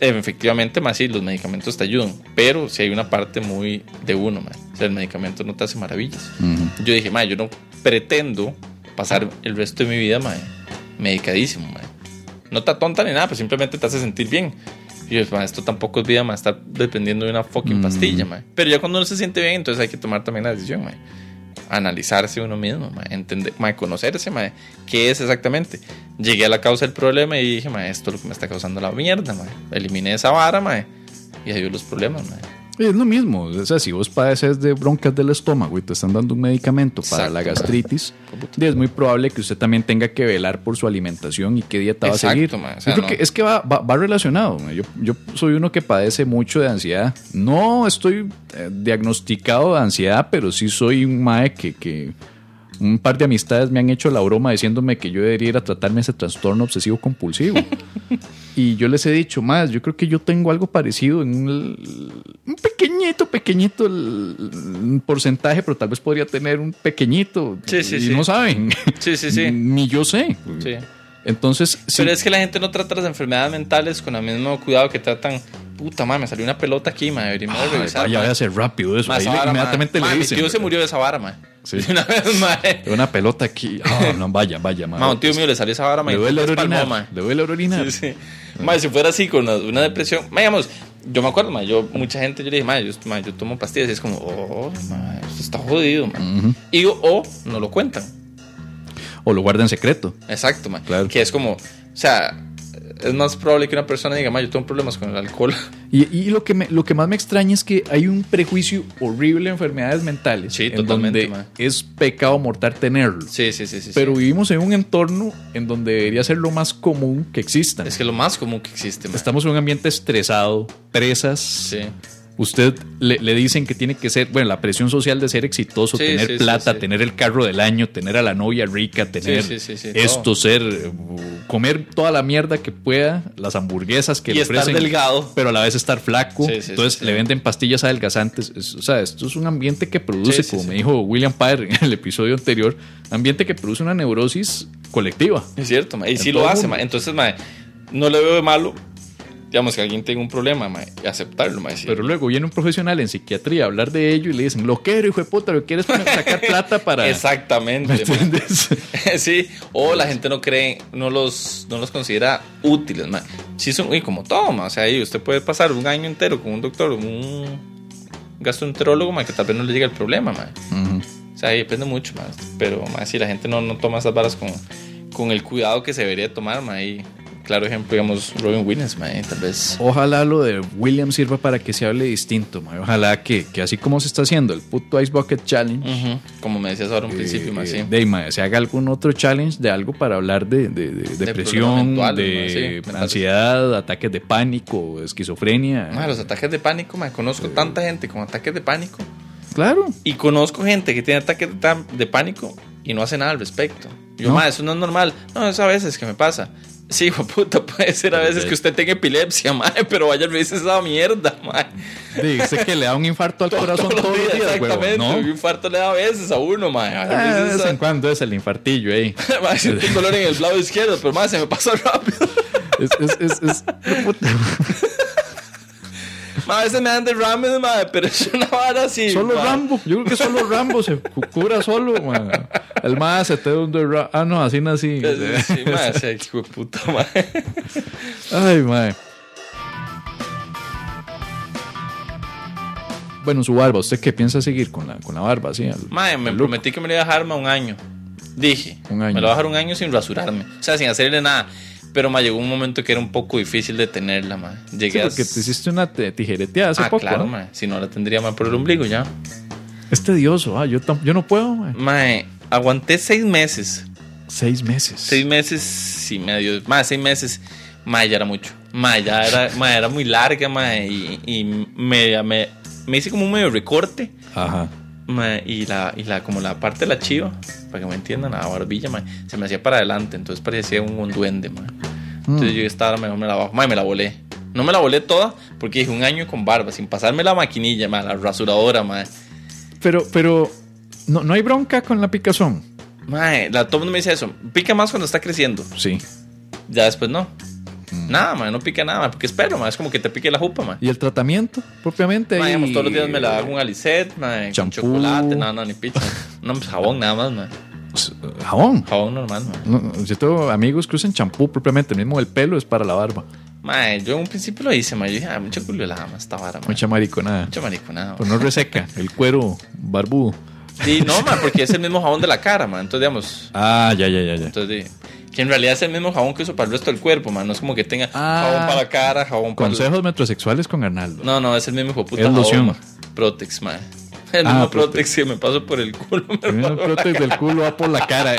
efectivamente, mae, sí, los medicamentos te ayudan. Pero si hay una parte muy de uno, mae. O sea, el medicamento no te hace maravillas. Uh-huh. Yo dije, mae, yo no pretendo pasar el resto de mi vida, mae, medicadísimo, mae. No te tonta ni nada, pues simplemente te hace sentir bien. Y yo, mae, esto tampoco es vida, mae, estar dependiendo de una fucking pastilla, mae. Pero ya cuando uno se siente bien, entonces hay que tomar también la decisión, mae. Analizarse uno mismo, mae, entender, mae, conocerse, mae, qué es exactamente. Llegué a la causa del problema y dije, mae, esto es lo que me está causando la mierda, mae. Eliminé esa vara, mae, y ahí los problemas, mae. Es lo mismo, o sea, si vos padeces de broncas del estómago y te están dando un medicamento para la gastritis, es muy probable que usted también tenga que velar por su alimentación y qué dieta va a seguir. Man, o sea, yo creo que es que va relacionado. Yo soy uno que padece mucho de ansiedad. No estoy diagnosticado de ansiedad, pero sí soy un mae que un par de amistades me han hecho la broma diciéndome que yo debería ir a tratarme ese trastorno obsesivo compulsivo. Y yo les he dicho, más, yo creo que yo tengo algo parecido en un pequeñito el porcentaje, pero tal vez podría tener un pequeñito. Sí, sí, y sí. No saben. Sí, sí, sí. Ni yo sé. Sí. Entonces, pero sí. Es que la gente no trata las enfermedades mentales con el mismo cuidado que tratan. Puta madre, me salió una pelota aquí, madre. Debería revisar. Ya voy a hacer rápido eso. Ahí vara, inmediatamente madre. Le dicen. Mi tío se murió de esa vara, madre. Sí. Una vez, madre. Una pelota aquí. Oh, no, vaya, madre. Un tío mío le salió esa vara, madre. Le duele la orina. Sí, sí. Madre, si fuera así con una depresión. Madre, digamos, yo me acuerdo, madre. Mucha gente, yo le dije, madre, yo tomo pastillas. Y es como, madre, esto está jodido, madre. Uh-huh. Y no lo cuentan. O lo guarda en secreto. Exacto, man. Claro. Que es como, o sea, es más probable que una persona diga, man, yo tengo problemas con el alcohol. Y lo que más me extraña es que hay un prejuicio horrible en enfermedades mentales. Sí, en totalmente, donde es pecado mortal tenerlo. Sí. Pero sí. Vivimos en un entorno en donde debería ser lo más común que exista. Es que lo más común que existe, man. Estamos en un ambiente estresado, presas. Sí. Usted le dicen que tiene que ser, bueno, la presión social de ser exitoso, sí, tener plata, tener el carro del año, tener a la novia rica, tener esto, ser, comer toda la mierda que pueda, las hamburguesas que y le ofrecen. Y estar delgado. Pero a la vez estar flaco. Entonces le venden pastillas adelgazantes. O sea, esto es un ambiente que produce, como me dijo William Pryor en el episodio anterior, ambiente que produce una neurosis colectiva. Es cierto, ma. Y sí lo hace, ma. Entonces, ma, no le veo de malo. Digamos que alguien tenga un problema, mae, aceptarlo, mae. Sí. Pero luego viene un profesional en psiquiatría a hablar de ello y le dicen, loquero, hijo de puta, lo quieres sacar plata para... Exactamente. ¿Me entiendes? Sí, o la gente no cree, no los considera útiles, mae. Sí son, y como todo, mae, o sea, ahí usted puede pasar un año entero con un doctor, un gastroenterólogo, mae, que tal vez no le llegue el problema, mae. Uh-huh. O sea, ahí depende mucho, mae. Pero, mae, sí, la gente no toma esas varas con el cuidado que se debería tomar, mae, y... Claro, ejemplo, digamos, Robin Williams, mae, tal vez. Ojalá lo de Williams sirva para que se hable distinto, mae. Ojalá que así como se está haciendo el puto Ice Bucket Challenge, uh-huh, como me decías ahora un principio, mae, sí. Se haga algún otro challenge de algo para hablar de depresión, de ansiedad, ataques de pánico, esquizofrenia. Mae, los ataques de pánico, mae, conozco tanta gente con ataques de pánico. Claro. Y conozco gente que tiene ataques de pánico y no hace nada al respecto. Yo, no. Mae, eso no es normal. No, eso a veces que me pasa. Sí, hijo de puta, puede ser a veces que usted tenga epilepsia, mae, pero vaya a revisar esa mierda, mae. Dice que le da un infarto al corazón todos los días, exactamente, ¿no? Un infarto le da a veces a uno, mae. De vez en cuando es el infartillo, mae, siento un dolor en el lado izquierdo, pero mae, se me pasa rápido. Es puta. A veces me dan derrames, madre, pero es una vara así. Solo madre. Rambo, yo creo que solo Rambo se cura solo, madre. El más se te da un derrame. Ah, no, así nací. Sí, madre, ese hijo de puta, madre. Ay, madre. Bueno, su barba, ¿usted qué piensa seguir con la barba? Sí, madre, me prometí que me lo iba a dejar, madre, un año. Dije, un año. Me lo iba a dejar un año sin rasurarme. O sea, sin hacerle nada. Pero me llegó un momento que era un poco difícil de tenerla, mae. Llegué a... porque te hiciste una tijereteada hace poco. Claro, ¿no? Mae. Si no, la tendría, mae, por el ombligo ya. Es tedioso, yo no puedo, mae. Mae, aguanté 6 meses. 6 meses. 6 meses y medio. Mae, 6 meses. Mae, ya era mucho. Mae, ya era, mae, era muy larga, mae, y me hice como un medio recorte. Ajá. Mae, y la como la parte de la chiva, para que me entiendan, la barbilla, mae, se me hacía para adelante, entonces parecía un duende, mae. Entonces yo estaba, mejor me la bajo. Mae, me la volé. No me la volé toda, porque dije un año con barba, sin pasarme la maquinilla, mae, la rasuradora, mae. Pero, ¿no hay bronca con la picazón? Mae, la Tom me dice eso. Pica más cuando está creciendo. Sí. Ya después no. Nada, mae, no pica nada, mae, porque es pelo, mae, es como que te pique la jupa, mae. ¿Y el tratamiento propiamente? Mae, digamos, todos los días me la hago un alicet, mae, con chocolate, nada, no, ni picha. No, pues jabón nada más, mae. ¿Jabón? Jabón normal, mae. No, yo tengo amigos que usan champú propiamente, mismo el pelo es para la barba. Mae, yo en un principio lo hice, mae, yo dije, ah, mucha culiolada, mae, esta vara, mae. Mucha mariconada. Pues no reseca el cuero barbudo. Sí, no, mae, porque es el mismo jabón de la cara, mae, entonces, digamos. Ah, ya. Entonces, que en realidad es el mismo jabón que uso para el resto del cuerpo, man. No es como que tenga jabón para la cara, jabón para... Consejos metrosexuales con Arnaldo. No, es el mismo hijo puta jabón, man. Protex, man. El mismo Protex que me paso por el culo. El mismo Protex del culo va por la cara.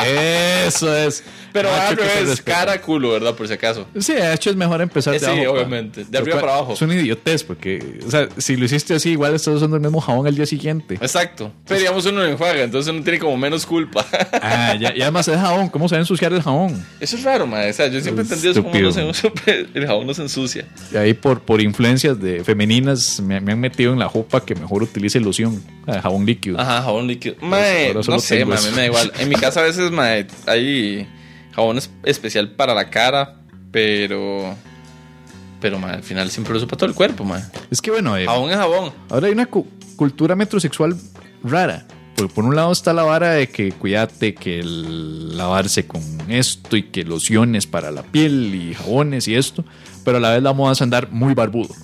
Eso es. Pero es cara-culo, ¿verdad? Por si acaso. Sí, de hecho es mejor empezar de abajo. Sí, obviamente. De arriba para abajo. Es una idiotez porque... O sea, si lo hiciste así, igual estás usando el mismo jabón al día siguiente. Exacto. Pero digamos uno lo enjuaga, entonces uno tiene como menos culpa. Ah, ya. Y además es jabón. ¿Cómo se va a ensuciar el jabón? Eso es raro, madre. O sea, yo siempre he entendido eso como el jabón no se ensucia. Y ahí por influencias de femeninas me han metido en la jupa que mejor utilice loción. Jabón líquido. Ajá, jabón líquido. Mae, no sé, mae, a mí me da igual. En mi casa a veces, mae, hay jabón especial para la cara, pero mae, al final siempre lo uso para todo el cuerpo, mae. Es que bueno, jabón es jabón. Ahora hay una cultura metrosexual rara. Porque por un lado está la vara de que cuídate, que el lavarse con esto y que lociones para la piel y jabones y esto, pero a la vez la moda es andar muy barbudo.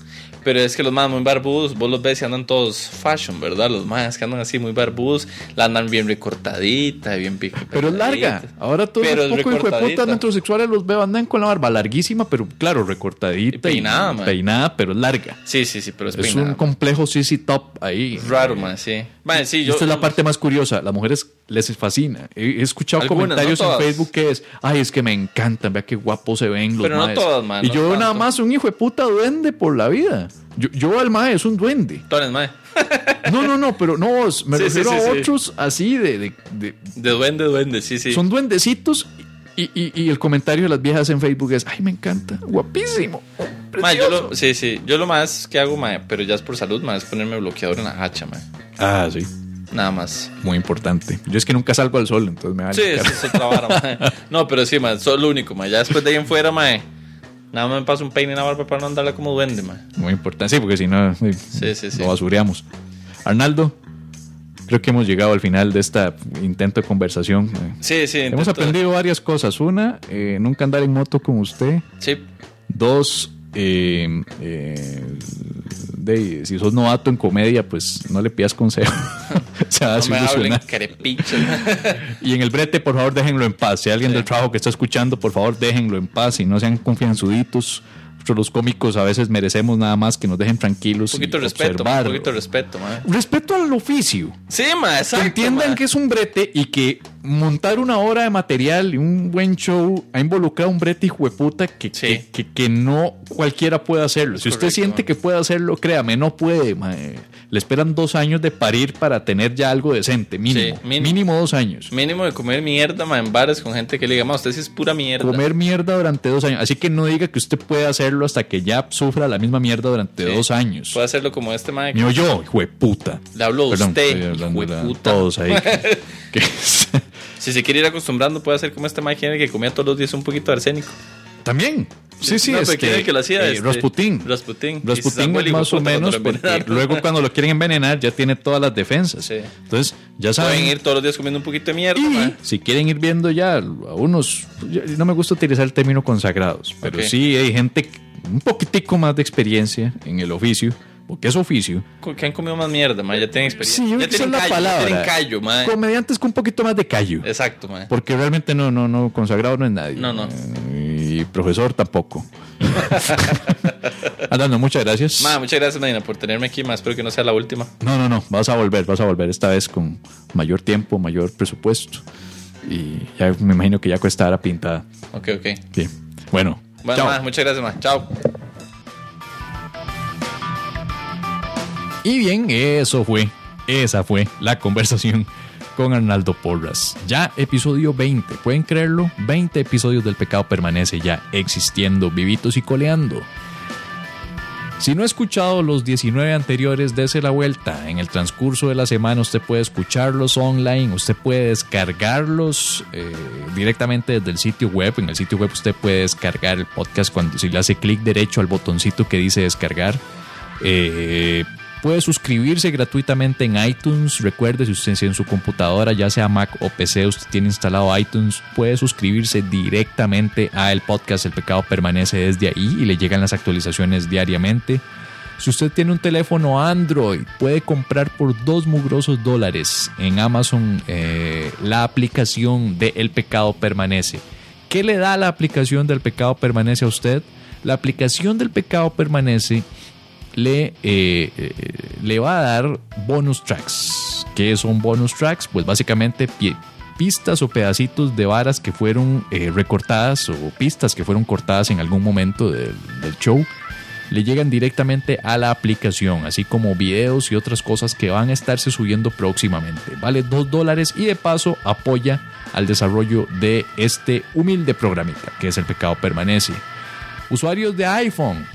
Pero es que los más muy barbudos, vos los ves y andan todos fashion, ¿verdad? Los más que andan así muy barbudos, la andan bien recortadita, bien pica. Pero es larga. Ahora todos los pocos hijueputas metrosexuales los veo, andan con la barba larguísima, pero claro, recortadita. Y peinada, man. Peinada, pero larga. Sí, pero es peinada. Es un complejo CC Top ahí. Es raro, man, sí. Man, sí yo, esta es la parte más curiosa. Las mujeres les fascina. He escuchado comentarios no en Facebook que es, ay, es que me encantan, vea qué guapos se ven los maes. Pero no todas, man. Y no yo nada más un hijueputa duende por la vida. Yo al mae es un duende. Tú eres mae. No, pero no, me refiero a otros así de duende, sí. Son duendecitos y el comentario de las viejas en Facebook es, ay, me encanta, guapísimo. Mae, yo lo más que hago, mae, pero ya es por salud, mae, es ponerme bloqueador en la hacha, mae. Ah, sí. Nada más. Muy importante. Yo es que nunca salgo al sol, entonces me va a limpiar. Sí, eso es otra vara, mae. No, pero sí, mae, soy lo único, mae. Ya después de ahí en fuera, mae. Nada más me paso un peine en la barba para no andarle como duende, mae. Muy importante, sí, porque si no lo basureamos. Arnaldo, creo que hemos llegado al final de este intento de conversación. Sí. Hemos aprendido varias cosas. Una, nunca andar en moto con usted. Sí. Dos, si sos novato en comedia, pues no le pidas consejo. Se va a desilusionar. Y en el brete, por favor, déjenlo en paz. Si hay alguien del trabajo que está escuchando, por favor, déjenlo en paz y no sean confianzuditos. Nosotros los cómicos a veces merecemos nada más que nos dejen tranquilos. Un poquito de respeto, man, un poquito de respeto, man. Respeto al oficio. Sí, ma, exacto. Que entiendan, man, que es un brete y que montar una hora de material y un buen show ha involucrado un brete hijueputa que no cualquiera puede hacerlo. Es si correcto, usted siente, man, que puede hacerlo, créame, no puede, man. Le esperan 2 años de parir para tener ya algo decente, mínimo. Sí, mínimo 2 años. Mínimo de comer mierda, ma, en bares con gente que le diga, ma, usted sí es pura mierda. Comer mierda durante 2 años. Así que no diga que usted puede hacerlo hasta que ya sufra la misma mierda durante 2 años. Puede hacerlo como este, ma. No, yo, hijueputa. Le hablo a usted, hijueputa. Todos ahí. que si se quiere ir acostumbrando, puede hacer como este ma que comía todos los días un poquito de arsénico. También. Sí, no, que lo hacía, Rasputín es más o menos, porque luego cuando lo quieren envenenar ya tiene todas las defensas. Sí. Entonces, ya saben, pueden ir todos los días comiendo un poquito de mierda. Y si quieren ir viendo ya a unos, no me gusta utilizar el término consagrados, pero sí hay gente un poquitico más de experiencia en el oficio. Porque es oficio. Que han comido más mierda, ma. Ya tienen experiencia. Sí, yo creo que esa es la palabra. Ya tienen callo, ma. Comediantes con un poquito más de callo. Exacto, ma. Porque realmente no, consagrado no es nadie. No. Y profesor tampoco. Andando, muchas gracias. Ma, muchas gracias, Marina, por tenerme aquí, ma. Espero que no sea la última. No. Vas a volver. Esta vez con mayor tiempo, mayor presupuesto. Y ya me imagino que ya cuesta la pintada. Ok. Sí. Bueno, chao. Ma, muchas gracias, ma. Chao. Y bien, esa fue la conversación con Arnaldo Porras. Ya episodio 20, ¿pueden creerlo? 20 episodios del Pecado Permanece ya existiendo, vivitos y coleando. Si no ha escuchado los 19 anteriores, dése la vuelta. En el transcurso de la semana usted puede escucharlos online, usted puede descargarlos directamente desde el sitio web. En el sitio web usted puede descargar el podcast cuando, si le hace clic derecho al botoncito que dice descargar. Puede suscribirse gratuitamente en iTunes. Recuerde, si usted en su computadora, ya sea Mac o PC, usted tiene instalado iTunes, puede suscribirse directamente al podcast El Pecado Permanece desde ahí y le llegan las actualizaciones diariamente. Si usted tiene un teléfono Android, puede comprar por $2 mugrosos en Amazon la aplicación de El Pecado Permanece. ¿Qué le da la aplicación del Pecado Permanece a usted? La aplicación del Pecado Permanece le va a dar bonus tracks. ¿Qué son bonus tracks? Pues básicamente pistas o pedacitos de varas que fueron recortadas o pistas que fueron cortadas en algún momento del show. Le llegan directamente a la aplicación, así como videos y otras cosas que van a estarse subiendo próximamente. Vale $2 y de paso apoya al desarrollo de este humilde programita que es El Pecado Permanece. Usuarios de iPhone,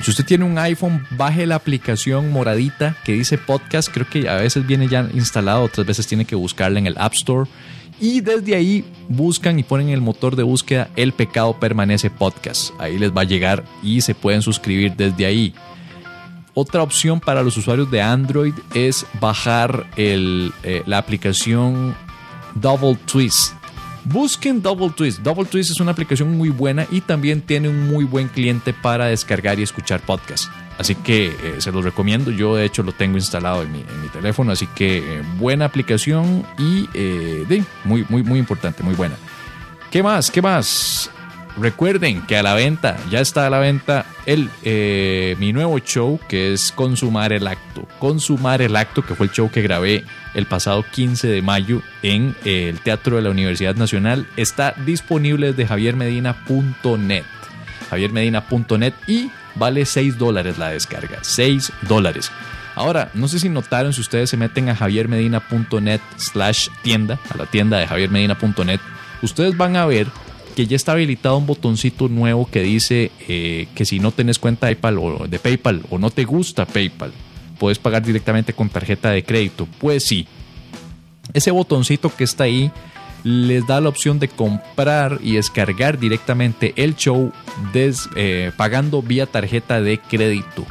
si usted tiene un iPhone, baje la aplicación moradita que dice podcast. Creo que a veces viene ya instalado, otras veces tiene que buscarla en el App Store. Y desde ahí buscan y ponen en el motor de búsqueda El Pecado Permanece Podcast. Ahí les va a llegar y se pueden suscribir desde ahí. Otra opción para los usuarios de Android es bajar la aplicación Double Twist. Busquen Double Twist. Double Twist es una aplicación muy buena y también tiene un muy buen cliente para descargar y escuchar podcasts. Así que se los recomiendo. Yo de hecho lo tengo instalado en mi teléfono. Así que buena aplicación y muy, muy, muy importante, muy buena. ¿Qué más? Recuerden que ya está a la venta mi nuevo show, que es Consumar el Acto. Consumar el Acto, que fue el show que grabé el pasado 15 de mayo en el Teatro de la Universidad Nacional, está disponible desde javiermedina.net. javiermedina.net y vale $6 la descarga. $6. Ahora, no sé si notaron, si ustedes se meten a javiermedina.net/tienda, a la tienda de javiermedina.net, ustedes van a ver que ya está habilitado un botoncito nuevo que dice que si no tenés cuenta de PayPal o no te gusta PayPal, puedes pagar directamente con tarjeta de crédito. Pues sí, ese botoncito que está ahí les da la opción de comprar y descargar directamente el show pagando vía tarjeta de crédito.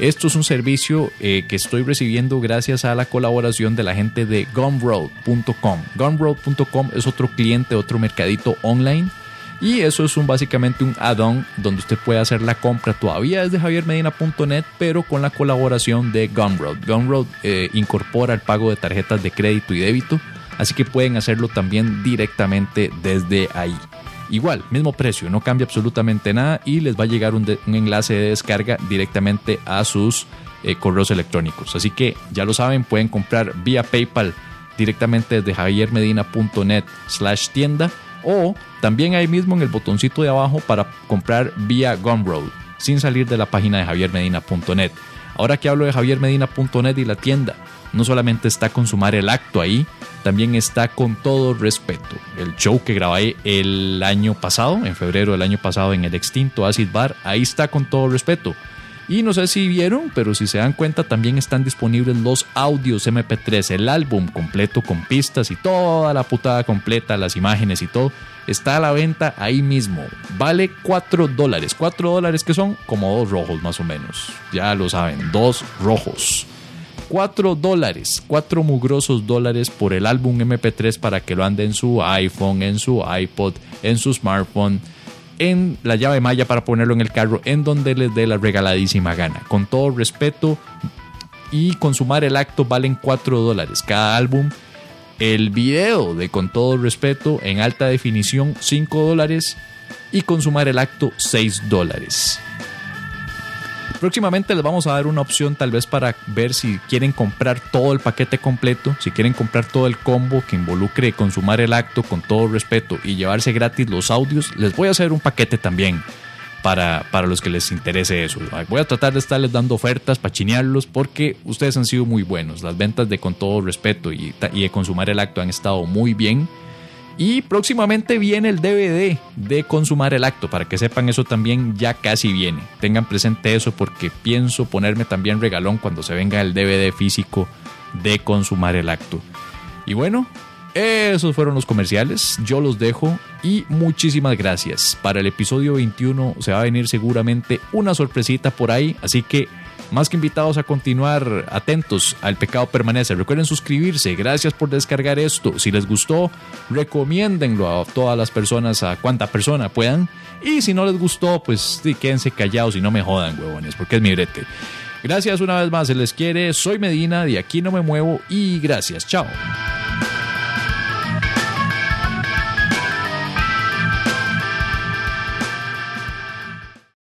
Esto es un servicio que estoy recibiendo gracias a la colaboración de la gente de Gumroad.com. Gumroad.com es otro cliente, otro mercadito online. Y eso es básicamente un add-on donde usted puede hacer la compra todavía desde javiermedina.net, pero con la colaboración de Gumroad. Gumroad incorpora el pago de tarjetas de crédito y débito, así que pueden hacerlo también directamente desde ahí. Igual, mismo precio, no cambia absolutamente nada y les va a llegar un enlace de descarga directamente a sus correos electrónicos. Así que ya lo saben, pueden comprar vía PayPal directamente desde javiermedina.net/tienda o también ahí mismo en el botoncito de abajo para comprar vía Gumroad sin salir de la página de javiermedina.net. Ahora que hablo de javiermedina.net y la tienda, no solamente está Consumar el Acto ahí, también está Con Todo Respeto, el show que grabé el año pasado, en febrero del año pasado, en el extinto Acid Bar. Ahí está Con Todo Respeto. Y no sé si vieron, pero si se dan cuenta, también están disponibles los audios MP3, el álbum completo con pistas y toda la putada completa, las imágenes y todo. Está a la venta ahí mismo. Vale $4. $4 que son como $2 más o menos. Ya lo saben, $2. $4, $4 mugrosos por el álbum MP3 para que lo ande en su iPhone, en su iPod, en su smartphone, en la llave malla para ponerlo en el carro, en donde les dé la regaladísima gana. Con Todo Respeto y Consumar el Acto valen $4 cada álbum. El video de Con Todo Respeto en alta definición $5 y Consumar el Acto $6. Próximamente les vamos a dar una opción tal vez para ver si quieren comprar todo el paquete completo, si quieren comprar todo el combo que involucre Consumar el Acto, Con Todo Respeto y llevarse gratis los audios. Les voy a hacer un paquete también para los que les interese eso. Voy a tratar de estarles dando ofertas para chinearlos, porque ustedes han sido muy buenos. Las ventas de Con Todo Respeto y de Consumar el Acto han estado muy bien. Y próximamente viene el DVD de Consumar el Acto, para que sepan, eso también ya casi viene. Tengan presente eso, porque pienso ponerme también regalón cuando se venga el DVD físico de Consumar el Acto. Y bueno, esos fueron los comerciales, yo los dejo y muchísimas gracias. Para el episodio 21 se va a venir seguramente una sorpresita por ahí, así que más que invitados a continuar atentos al Pecado Permanece. Recuerden suscribirse, gracias por descargar esto. Si les gustó, recomiéndenlo a todas las personas, a cuanta persona puedan. Y si no les gustó, pues sí, quédense callados y no me jodan, huevones, porque es mi brete. Gracias una vez más, se les quiere, soy Medina, de aquí no me muevo y gracias, chao.